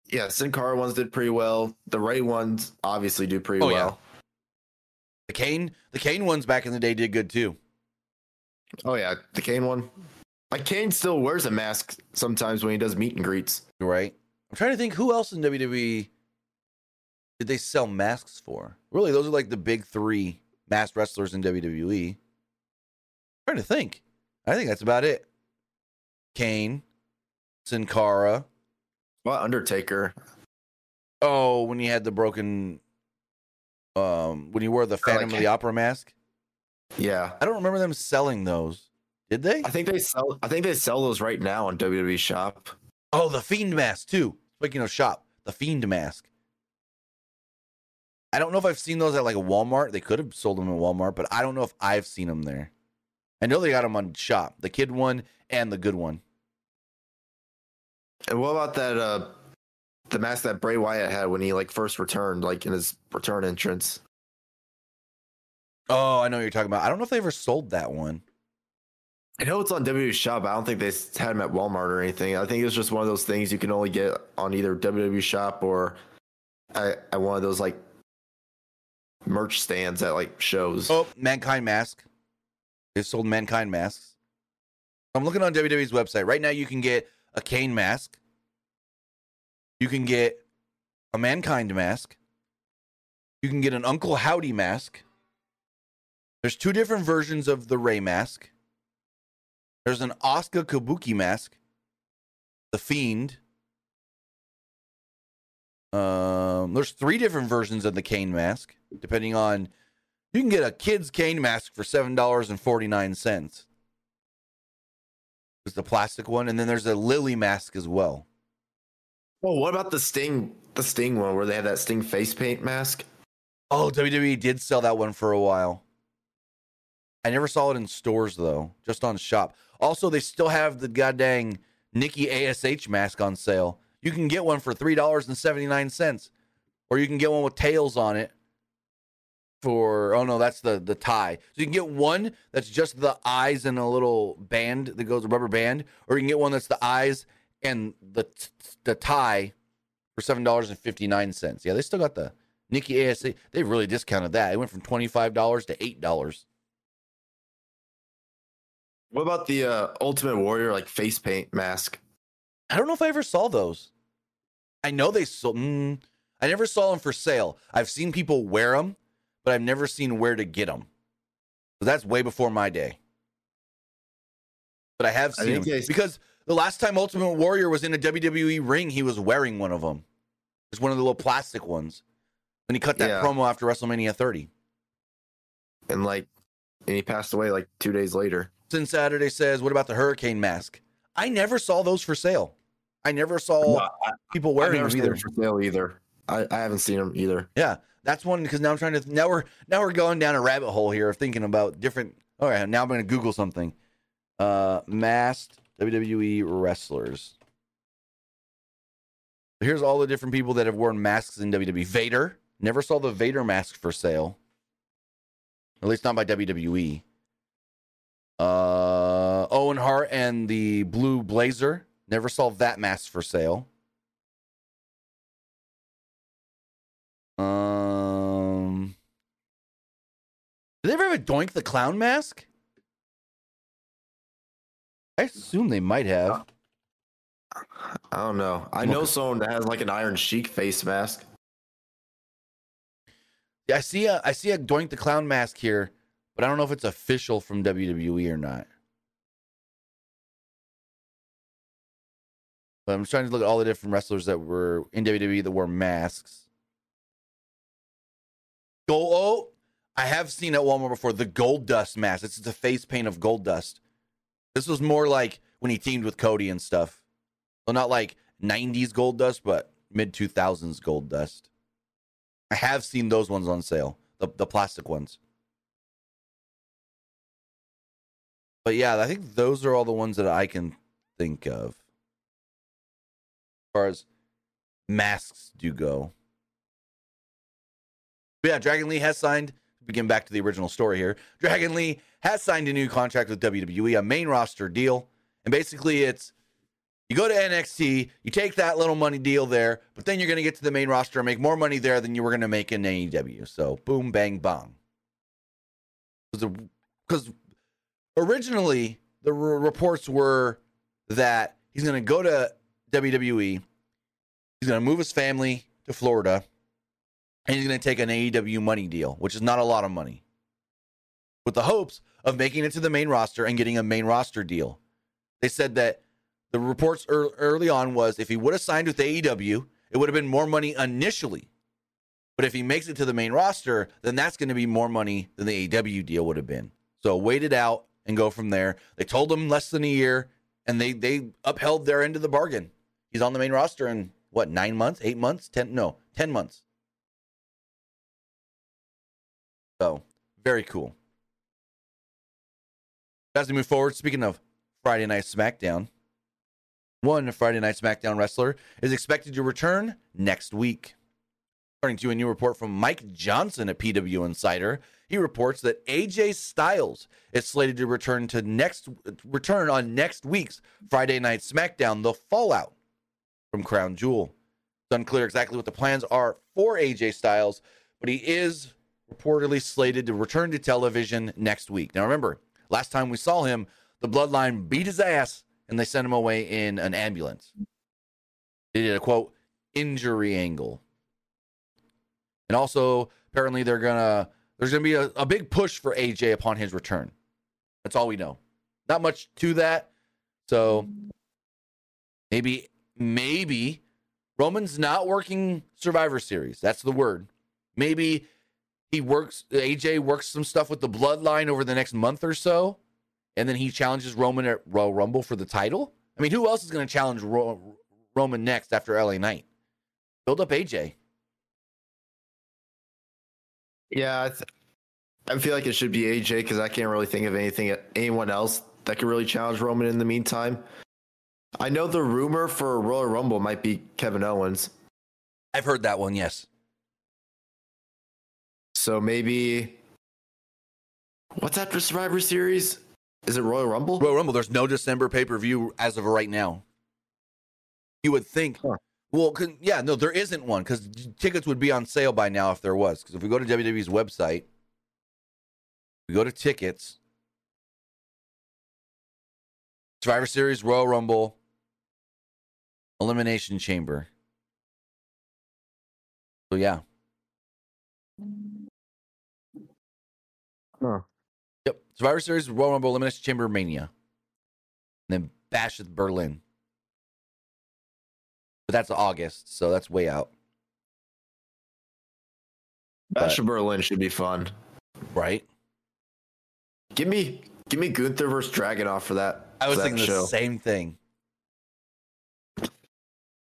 Yeah, Sin Cara ones did pretty well. The Rey ones obviously do pretty well. Yeah. The Kane ones back in the day did good too. Oh yeah, the Kane one. Like, Kane still wears a mask sometimes when he does meet and greets. Right. I'm trying to think who else in WWE did they sell masks for? Really, those are like the big three masked wrestlers in WWE. I'm trying to think. I think that's about it. Kane, Sin Cara. Well, Undertaker. Oh, when he had the broken... when he wore the Phantom of the Opera mask. Yeah. I don't remember them selling those. Did they? I think they sell those right now on WWE Shop. Oh, the Fiend mask too. Speaking of Shop, the Fiend mask. I don't know if I've seen those at like a Walmart. They could have sold them at Walmart, but I don't know if I've seen them there. I know they got them on Shop, the kid one and the good one. And what about that the mask that Bray Wyatt had when he like first returned, like in his return entrance? Oh, I know what you're talking about. I don't know if they ever sold that one. I know it's on WWE Shop. I don't think they had them at Walmart or anything. I think it was just one of those things you can only get on either WWE Shop or at one of those like merch stands at like shows. Oh, Mankind mask. They sold Mankind masks. I'm looking on WWE's website right now. You can get a Kane mask. You can get a Mankind mask. You can get an Uncle Howdy mask. There's two different versions of the Rey mask. There's an Asuka Kabuki mask. The Fiend. There's three different versions of the Kane mask, depending on... You can get a kid's Kane mask for $7.49. There's the plastic one, and then there's a Lily mask as well. Oh, what about the Sting one where they had that Sting face paint mask? Oh, WWE did sell that one for a while. I never saw it in stores, though. Just on Shop. Also, they still have the goddamn Nikki A.S.H. mask on sale. You can get one for $3.79. Or you can get one with tails on it for... Oh, no, that's the tie. So you can get one that's just the eyes and a little band that goes, a rubber band. Or you can get one that's the eyes and the tie for $7.59. Yeah, they still got the Nikki ASA. They really discounted that. It went from $25 to $8. What about the Ultimate Warrior like face paint mask? I don't know if I ever saw those. I know they sold. I never saw them for sale. I've seen people wear them, but I've never seen where to get them. So that's way before my day. But I have seen them because. The last time Ultimate Warrior was in a WWE ring, he was wearing one of them. It's one of the little plastic ones. And he cut that promo after WrestleMania 30. And he passed away like 2 days later. Sin Saturday says, what about the Hurricane mask? I never saw those for sale. I never saw people wearing them either. For sale either. I haven't seen them either. Yeah, that's one because now I'm trying to. Now we're going down a rabbit hole here of thinking about different. All right, now I'm going to Google something. Masked WWE wrestlers. Here's all the different people that have worn masks in WWE. Vader. Never saw the Vader mask for sale. At least not by WWE. Owen Hart and the Blue Blazer. Never saw that mask for sale. Did they ever have a Doink the Clown mask? I assume they might have. I don't know. I know someone that has like an Iron Sheik face mask. Yeah, I see a Doink the Clown mask here, but I don't know if it's official from WWE or not. But I'm trying to look at all the different wrestlers that were in WWE that wore masks. Oh, I have seen at Walmart before the Gold Dust mask. It's the face paint of Gold Dust. This was more like when he teamed with Cody and stuff. Well, not like 90s Gold Dust, but mid-2000s Gold Dust. I have seen those ones on sale, the plastic ones. But yeah, I think those are all the ones that I can think of. As far as masks do go. But yeah, Dragon Lee has signed. Begin back to the original story here. Dragon Lee has signed a new contract with WWE, a main roster deal. And basically it's, you go to NXT, you take that little money deal there, but then you're going to get to the main roster and make more money there than you were going to make in AEW. So boom, bang, bang. Because originally the reports were that he's going to go to WWE, he's going to move his family to Florida, and he's going to take an AEW money deal, which is not a lot of money, with the hopes of making it to the main roster and getting a main roster deal. They said that the reports early on was if he would have signed with AEW, it would have been more money initially. But if he makes it to the main roster, then that's going to be more money than the AEW deal would have been. So wait it out and go from there. They told him less than a year, and they upheld their end of the bargain. He's on the main roster in, what, 9 months, 8 months, 10 months. So, very cool. As we move forward, speaking of Friday Night SmackDown, one Friday Night SmackDown wrestler is expected to return next week. According to a new report from Mike Johnson at PW Insider, he reports that AJ Styles is slated to return on next week's Friday Night SmackDown, the Fallout from Crown Jewel. It's unclear exactly what the plans are for AJ Styles, but he is reportedly slated to return to television next week. Now remember, last time we saw him, the Bloodline beat his ass and they sent him away in an ambulance. They did a, quote, injury angle. And also, apparently there's gonna be a big push for AJ upon his return. That's all we know. Not much to that. So maybe Roman's not working Survivor Series. That's the word. Maybe AJ works some stuff with the Bloodline over the next month or so, and then he challenges Roman at Royal Rumble for the title. I mean, who else is going to challenge Roman next after LA Knight? Build up AJ. Yeah, I feel like it should be AJ because I can't really think of anyone else that could really challenge Roman in the meantime. I know the rumor for Royal Rumble might be Kevin Owens. I've heard that one, yes. So maybe, what's after Survivor Series? Is it Royal Rumble? Royal Rumble. There's no December pay-per-view as of right now. You would think. Huh. Well, yeah, no, there isn't one because tickets would be on sale by now if there was. Because if we go to WWE's website, we go to tickets, Survivor Series, Royal Rumble, Elimination Chamber. So, yeah. Huh. Yep. Survivor Series, Royal Rumble, Elimination Chamber, Mania. And then Bash at Berlin. But that's August, so that's way out. Bash at Berlin should be fun. Right? Give me Gunther versus Dragunov for that. I was thinking the same thing.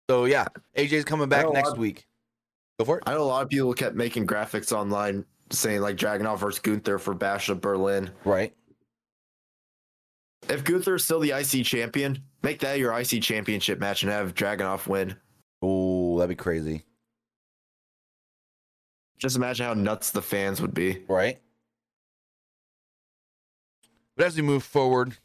So yeah, AJ's coming back next week. Go for it. I know a lot of people kept making graphics online saying like Dragunov versus Gunther for Bash at Berlin. Right. If Gunther is still the IC champion, make that your IC championship match and have Dragunov win. Ooh, that'd be crazy. Just imagine how nuts the fans would be. Right. But as we move forward,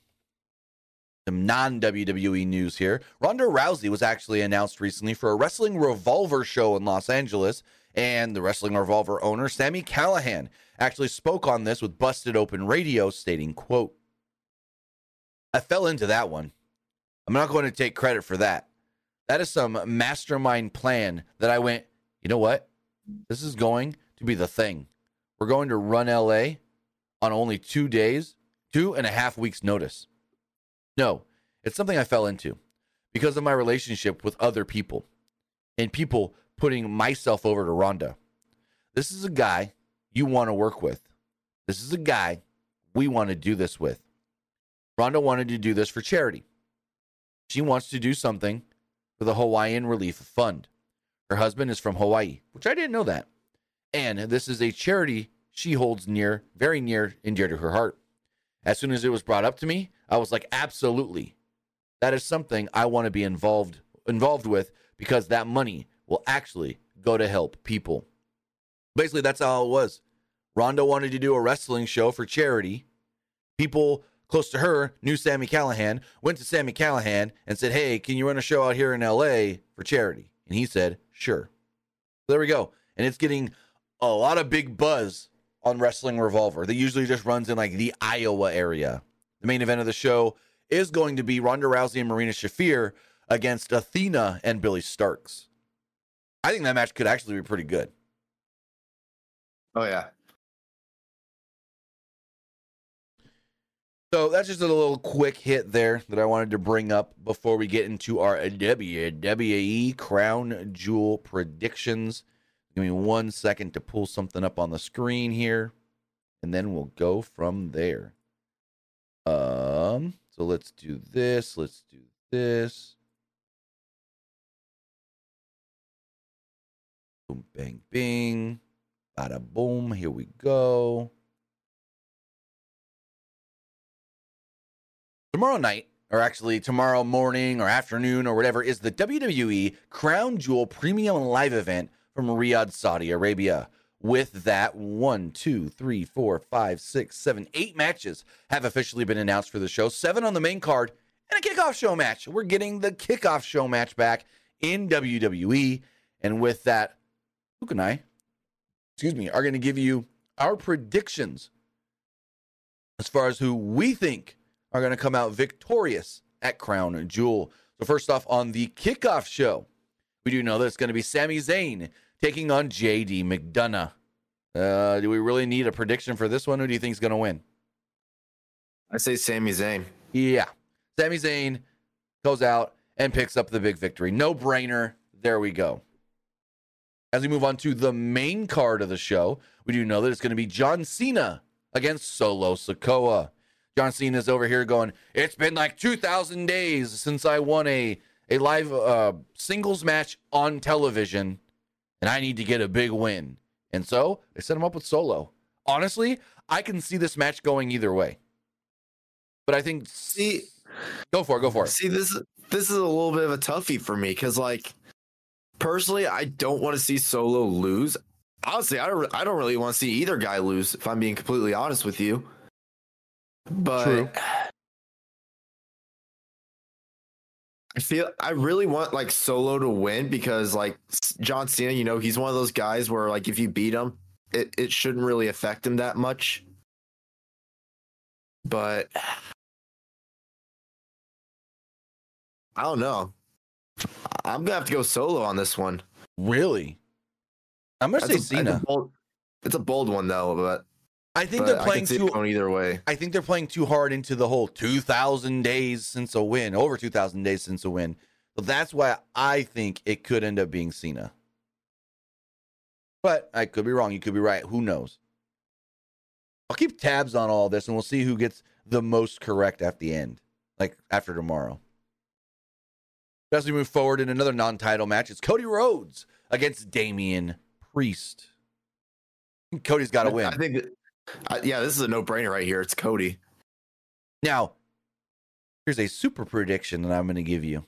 some non-WWE news here. Ronda Rousey was actually announced recently for a Wrestling Revolver show in Los Angeles. And the Wrestling Revolver owner, Sami Callihan, actually spoke on this with Busted Open Radio, stating, quote, I fell into that one. I'm not going to take credit for that. That is some mastermind plan that I went, you know what? This is going to be the thing. We're going to run LA on only 2 days, 2.5 weeks notice. No, it's something I fell into because of my relationship with other people and people putting myself over to Ronda. This is a guy you want to work with. This is a guy we want to do this with. Ronda wanted to do this for charity. She wants to do something for the Hawaiian Relief Fund. Her husband is from Hawaii, which I didn't know that. And this is a charity she holds near, very near and dear to her heart. As soon as it was brought up to me, I was like, absolutely. That is something I want to be involved with, because that money will actually go to help people. Basically, that's how it was. Rhonda wanted to do a wrestling show for charity. People close to her knew Sammy Callahan, went to Sammy Callahan and said, hey, can you run a show out here in LA for charity? And he said, sure. There we go. And it's getting a lot of big buzz on Wrestling Revolver. That usually just runs in like the Iowa area. The main event of the show is going to be Ronda Rousey and Marina Shafir against Athena and Billy Starks. I think that match could actually be pretty good. Oh, yeah. So that's just a little quick hit there that I wanted to bring up before we get into our WWE Crown Jewel predictions. Give me 1 second to pull something up on the screen here, and then we'll go from there. So let's do this. Let's do this. Boom, bang, bing. Bada boom. Here we go. Tomorrow night, or actually tomorrow morning or afternoon or whatever, is the WWE Crown Jewel Premium Live event from Riyadh, Saudi Arabia. With that, 8 matches have officially been announced for the show. 7 on the main card and a kickoff show match. We're getting the kickoff show match back in WWE. And with that, Luke and I, are going to give you our predictions as far as who we think are going to come out victorious at Crown Jewel. So first off, on the kickoff show, we do know that it's going to be Sami Zayn taking on JD McDonough. Do we really need a prediction for this one? Who do you think is going to win? I say Sami Zayn. Yeah. Sami Zayn goes out and picks up the big victory. No brainer. There we go. As we move on to the main card of the show, we do know that it's going to be John Cena against Solo Sikoa. John Cena's over here going, it's been like 2,000 days since I won a live singles match on television, and I need to get a big win. And so they set him up with Solo. Honestly, I can see this match going either way. But I think... Go for it. See, this is a little bit of a toughie for me, because, like, personally, I don't want to see Solo lose. Honestly, I don't really want to see either guy lose, if I'm being completely honest with you. But true. I really want like Solo to win, because like John Cena, you know, he's one of those guys where like if you beat him, it shouldn't really affect him that much. But I don't know. I'm gonna have to go Solo on this one. Really? I'm gonna say Cena. It's a bold one though, but. I think they're playing either way. I think they're playing too hard into the whole 2,000 days since a win, over 2,000 days since a win. So that's why I think it could end up being Cena. But I could be wrong. You could be right. Who knows? I'll keep tabs on all this, and we'll see who gets the most correct at the end, like after tomorrow. As we move forward in another non-title match, it's Cody Rhodes against Damian Priest. I think Cody's got to win. I think. Yeah, this is a no-brainer right here. It's Cody. Now, here's a super prediction that I'm going to give you.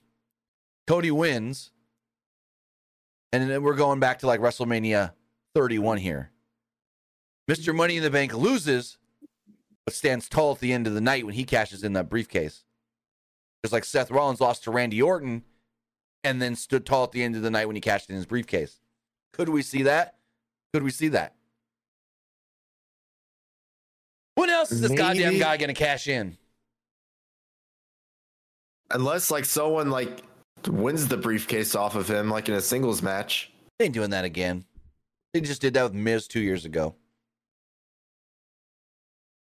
Cody wins, and then we're going back to like WrestleMania 31 here. Mr. Money in the Bank loses, but stands tall at the end of the night when he cashes in that briefcase. Just like Seth Rollins lost to Randy Orton, and then stood tall at the end of the night when he cashed in his briefcase. Could we see that? Could we see that? When else is this goddamn guy going to cash in? Unless, like, someone, like, wins the briefcase off of him, like, in a singles match. They ain't doing that again. They just did that with Miz 2 years ago.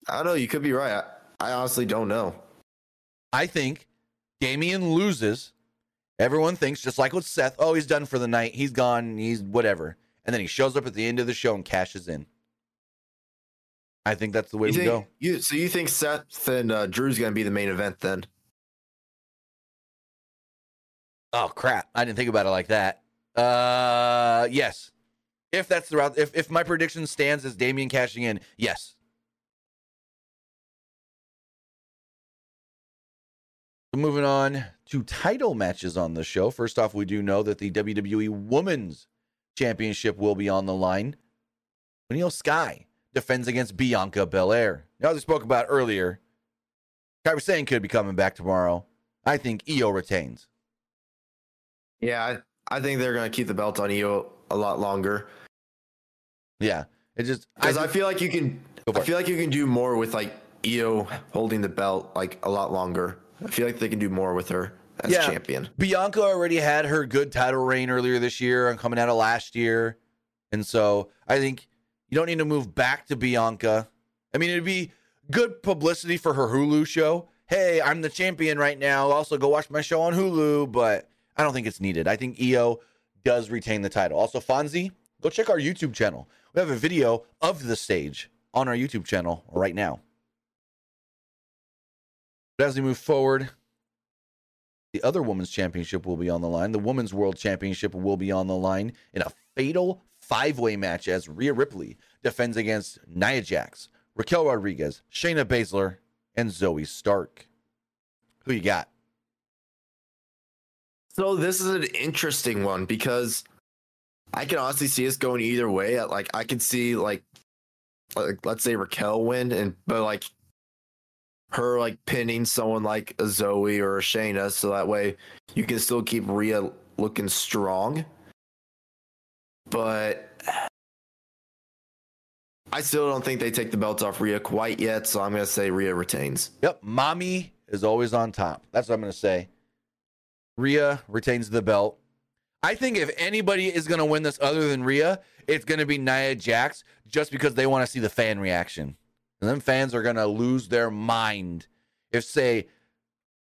I don't know. You could be right. I honestly don't know. I think Damian loses. Everyone thinks, just like with Seth, oh, he's done for the night. He's gone. He's whatever. And then he shows up at the end of the show and cashes in. I think that's the way we go. So you think Seth and Drew's going to be the main event then? Oh, crap. I didn't think about it like that. Yes. If that's the route, if my prediction stands as Damian cashing in, yes. So moving on to title matches on the show. First off, we do know that the WWE Women's Championship will be on the line. Io Sky defends against Bianca Belair. Now, as we spoke about earlier, Kyrie Sane could be coming back tomorrow. I think Io retains. Yeah, I think they're going to keep the belt on Io a lot longer. Yeah, it just because I feel like you can. I feel like you can do more with like Io holding the belt like a lot longer. I feel like they can do more with her as champion. Bianca already had her good title reign earlier this year and coming out of last year, and so I think you don't need to move back to Bianca. I mean, it'd be good publicity for her Hulu show. Hey, I'm the champion right now. Also, go watch my show on Hulu, but I don't think it's needed. I think Io does retain the title. Also, Fonzie, go check our YouTube channel. We have a video of the stage on our YouTube channel right now. But as we move forward, the other women's championship will be on the line. The women's world championship will be on the line in a fatal five-way match as Rhea Ripley defends against Nia Jax, Raquel Rodriguez, Shayna Baszler, and Zoe Stark. Who you got? So this is an interesting one because I can honestly see us going either way. Like I could see like let's say Raquel win, but like her like pinning someone like a Zoe or a Shayna, so that way you can still keep Rhea looking strong. But I still don't think they take the belts off Rhea quite yet, so I'm going to say Rhea retains. Yep, mommy is always on top. That's what I'm going to say. Rhea retains the belt. I think if anybody is going to win this other than Rhea, it's going to be Nia Jax, just because they want to see the fan reaction. And them fans are going to lose their mind if, say,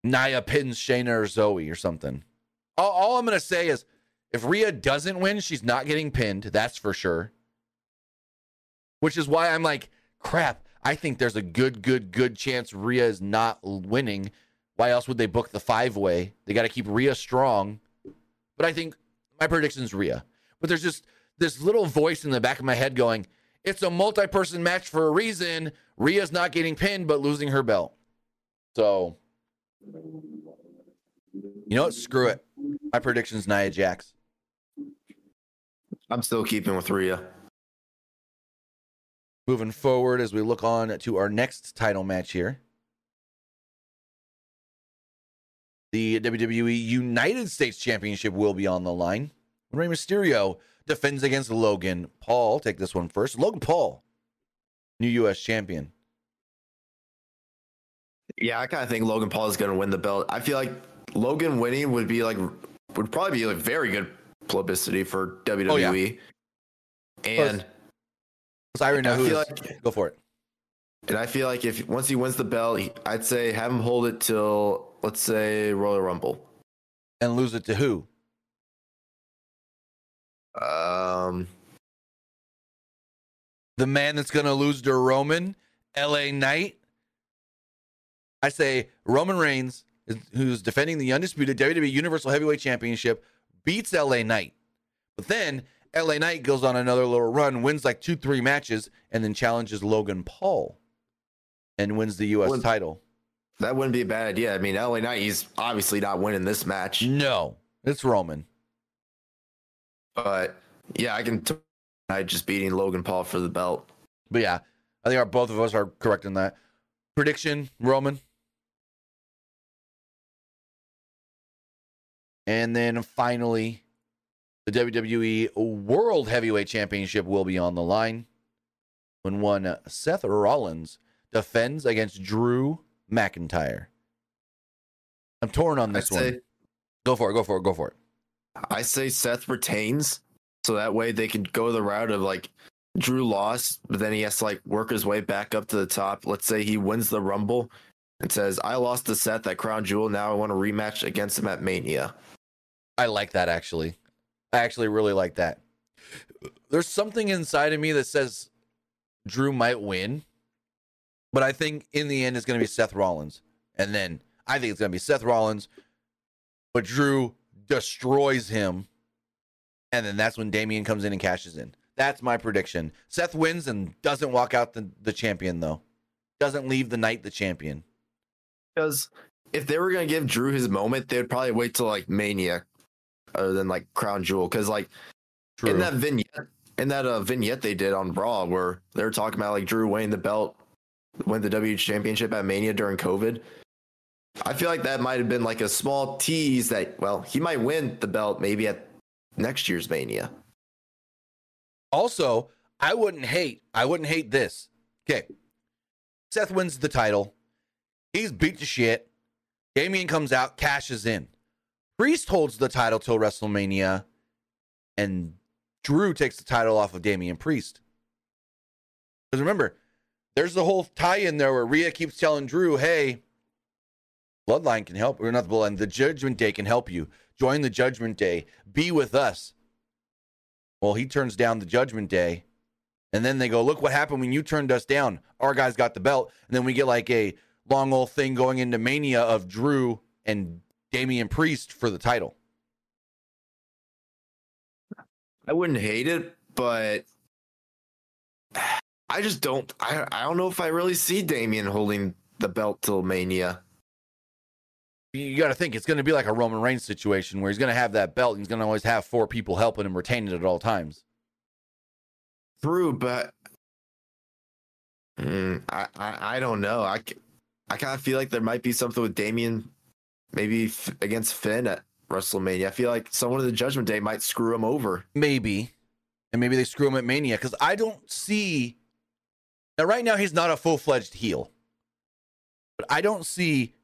Nia pins Shayna or Zoe or something. All I'm going to say is if Rhea doesn't win, she's not getting pinned. That's for sure. Which is why I'm like, crap, I think there's a good chance Rhea is not winning. Why else would they book the five-way? They got to keep Rhea strong. But I think my prediction is Rhea. But there's just this little voice in the back of my head going, it's a multi-person match for a reason. Rhea's not getting pinned, but losing her belt. So, you know what? Screw it. My prediction is Nia Jax. I'm still keeping with Rhea. Moving forward as we look on to our next title match here. The WWE United States Championship will be on the line. Rey Mysterio defends against Logan Paul. Take this one first. Logan Paul, new U.S. champion. Yeah, I kind of think Logan Paul is going to win the belt. I feel like Logan winning would probably be like very good publicity for WWE. Oh, yeah. And I already know who it is. Go for it. And I feel like if once he wins the belt, I'd say have him hold it till, let's say, Royal Rumble. And lose it to who? The man that's going to lose to Roman, LA Knight. I say Roman Reigns, who's defending the undisputed WWE Universal Heavyweight Championship, beats LA Knight. But then LA Knight goes on another little run, wins like 2-3 matches, and then challenges Logan Paul and wins the U.S. title. That wouldn't be a bad idea. I mean, LA Knight, he's obviously not winning this match. No, it's Roman. But, yeah, I can just beating Logan Paul for the belt. But, yeah, I think both of us are correct in that. Prediction, Roman. And then, finally, the WWE World Heavyweight Championship will be on the line when one Seth Rollins defends against Drew McIntyre. I'm torn on this one. Go for it. I say Seth retains, so that way they can go the route of, like, Drew lost, but then he has to, like, work his way back up to the top. Let's say he wins the Rumble and says, I lost to Seth at Crown Jewel. Now I want to rematch against him at Mania. I like that, actually. I actually really like that. There's something inside of me that says Drew might win, but I think in the end it's going to be Seth Rollins. And then I think it's going to be Seth Rollins, but Drew destroys him. And then that's when Damian comes in and cashes in. That's my prediction. Seth wins and doesn't walk out the champion, though. Doesn't leave the night the champion. Because if they were going to give Drew his moment, they'd probably wait till like Mania, other than like Crown Jewel, because like True. in that vignette they did on Raw where they were talking about like Drew winning the belt, win the WWE Championship at Mania during COVID. I feel like that might have been like a small tease that, well, he might win the belt maybe at next year's Mania. Also, I wouldn't hate this. Okay. Seth wins the title. He's beat to shit. Damian comes out, cashes in. Priest holds the title till WrestleMania, and Drew takes the title off of Damian Priest. Because remember, there's the whole tie-in there where Rhea keeps telling Drew, hey, Bloodline can help, or not the Bloodline, the Judgment Day can help you. Join the Judgment Day. Be with us. Well, he turns down the Judgment Day, and then they go, look what happened when you turned us down. Our guys got the belt, and then we get like a long old thing going into Mania of Drew and Damian Priest for the title. I wouldn't hate it, but I just don't. I don't know if I really see Damian holding the belt till Mania. You got to think it's going to be like a Roman Reigns situation where he's going to have that belt and he's going to always have four people helping him retain it at all times. True, but I don't know. I kind of feel like there might be something with Damian, maybe against Finn at WrestleMania. I feel like someone in the Judgment Day might screw him over. Maybe. And maybe they screw him at Mania because I don't see... Now, right now, he's not a full-fledged heel. But I don't see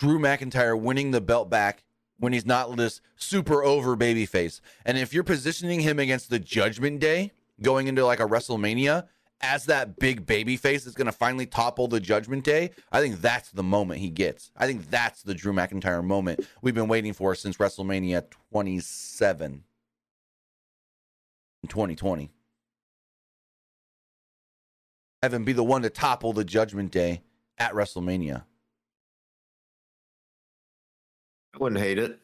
Drew McIntyre winning the belt back when he's not this super over babyface. And if you're positioning him against the Judgment Day, going into like a WrestleMania, as that big babyface that's going to finally topple the Judgment Day, I think that's the moment he gets. I think that's the Drew McIntyre moment we've been waiting for since WrestleMania 27 in 2020. Have him be the one to topple the Judgment Day at WrestleMania. I wouldn't hate it.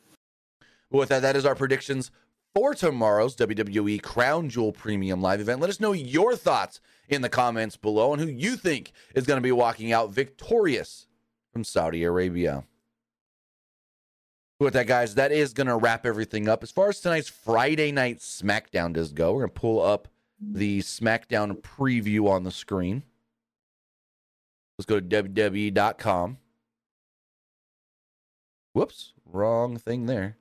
With that, that is our predictions for tomorrow's WWE Crown Jewel Premium Live event. Let us know your thoughts in the comments below and who you think is going to be walking out victorious from Saudi Arabia. With that, guys, that is going to wrap everything up. As far as tonight's Friday Night SmackDown does go, we're going to pull up the SmackDown preview on the screen. Let's go to WWE.com. Whoops, wrong thing there.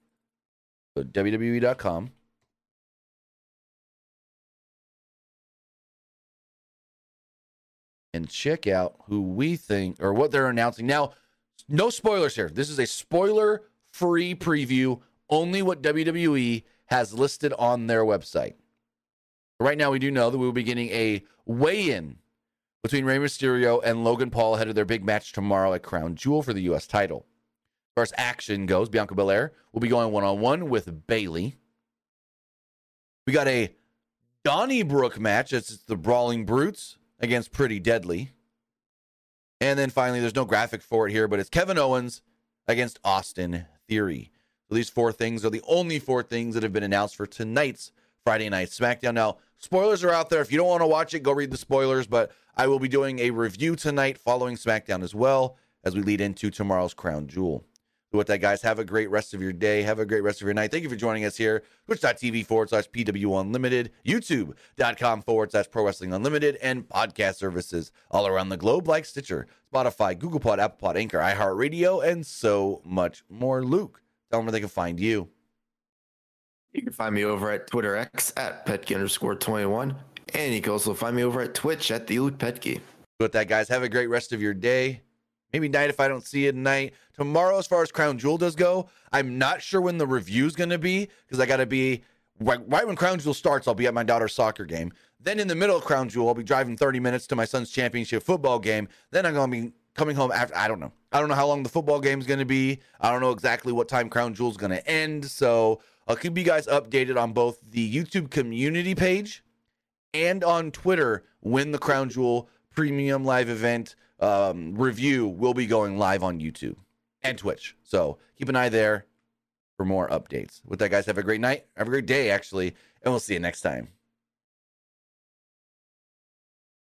So WWE.com. And check out who we think, or what they're announcing. Now, no spoilers here. This is a spoiler-free preview. Only what WWE has listed on their website. Right now, we do know that we will be getting a weigh-in between Rey Mysterio and Logan Paul ahead of their big match tomorrow at Crown Jewel for the U.S. title. As action goes, Bianca Belair will be going one-on-one with Bayley. We got a Donnybrook match. It's the Brawling Brutes against Pretty Deadly. And then finally, there's no graphic for it here, but it's Kevin Owens against Austin Theory. So these four things are the only four things that have been announced for tonight's Friday Night SmackDown. Now, spoilers are out there. If you don't want to watch it, go read the spoilers, but I will be doing a review tonight following SmackDown as well as we lead into tomorrow's Crown Jewel. With that, guys, have a great rest of your day. Have a great rest of your night. Thank you for joining us here. Twitch.tv/PW Unlimited, YouTube.com/Pro Wrestling Unlimited, and podcast services all around the globe like Stitcher, Spotify, Google Pod, Apple Pod, Anchor, iHeartRadio, and so much more. Luke, tell them where they can find you. You can find me over at Twitter X at Petke_21, and you can also find me over at Twitch at the Luke Petke. With that, guys, have a great rest of your day. Maybe night if I don't see it tonight. Tomorrow, as far as Crown Jewel does go, I'm not sure when the review's going to be because I got to be right when Crown Jewel starts. I'll be at my daughter's soccer game. Then in the middle of Crown Jewel, I'll be driving 30 minutes to my son's championship football game. Then I'm going to be coming home after. I don't know. I don't know how long the football game is going to be. I don't know exactly what time Crown Jewel is going to end. So I'll keep you guys updated on both the YouTube community page and on Twitter when the Crown Jewel Premium Live event review will be going live on YouTube and Twitch. So keep an eye there for more updates. With that, guys, have a great night. Have a great day, actually. And we'll see you next time.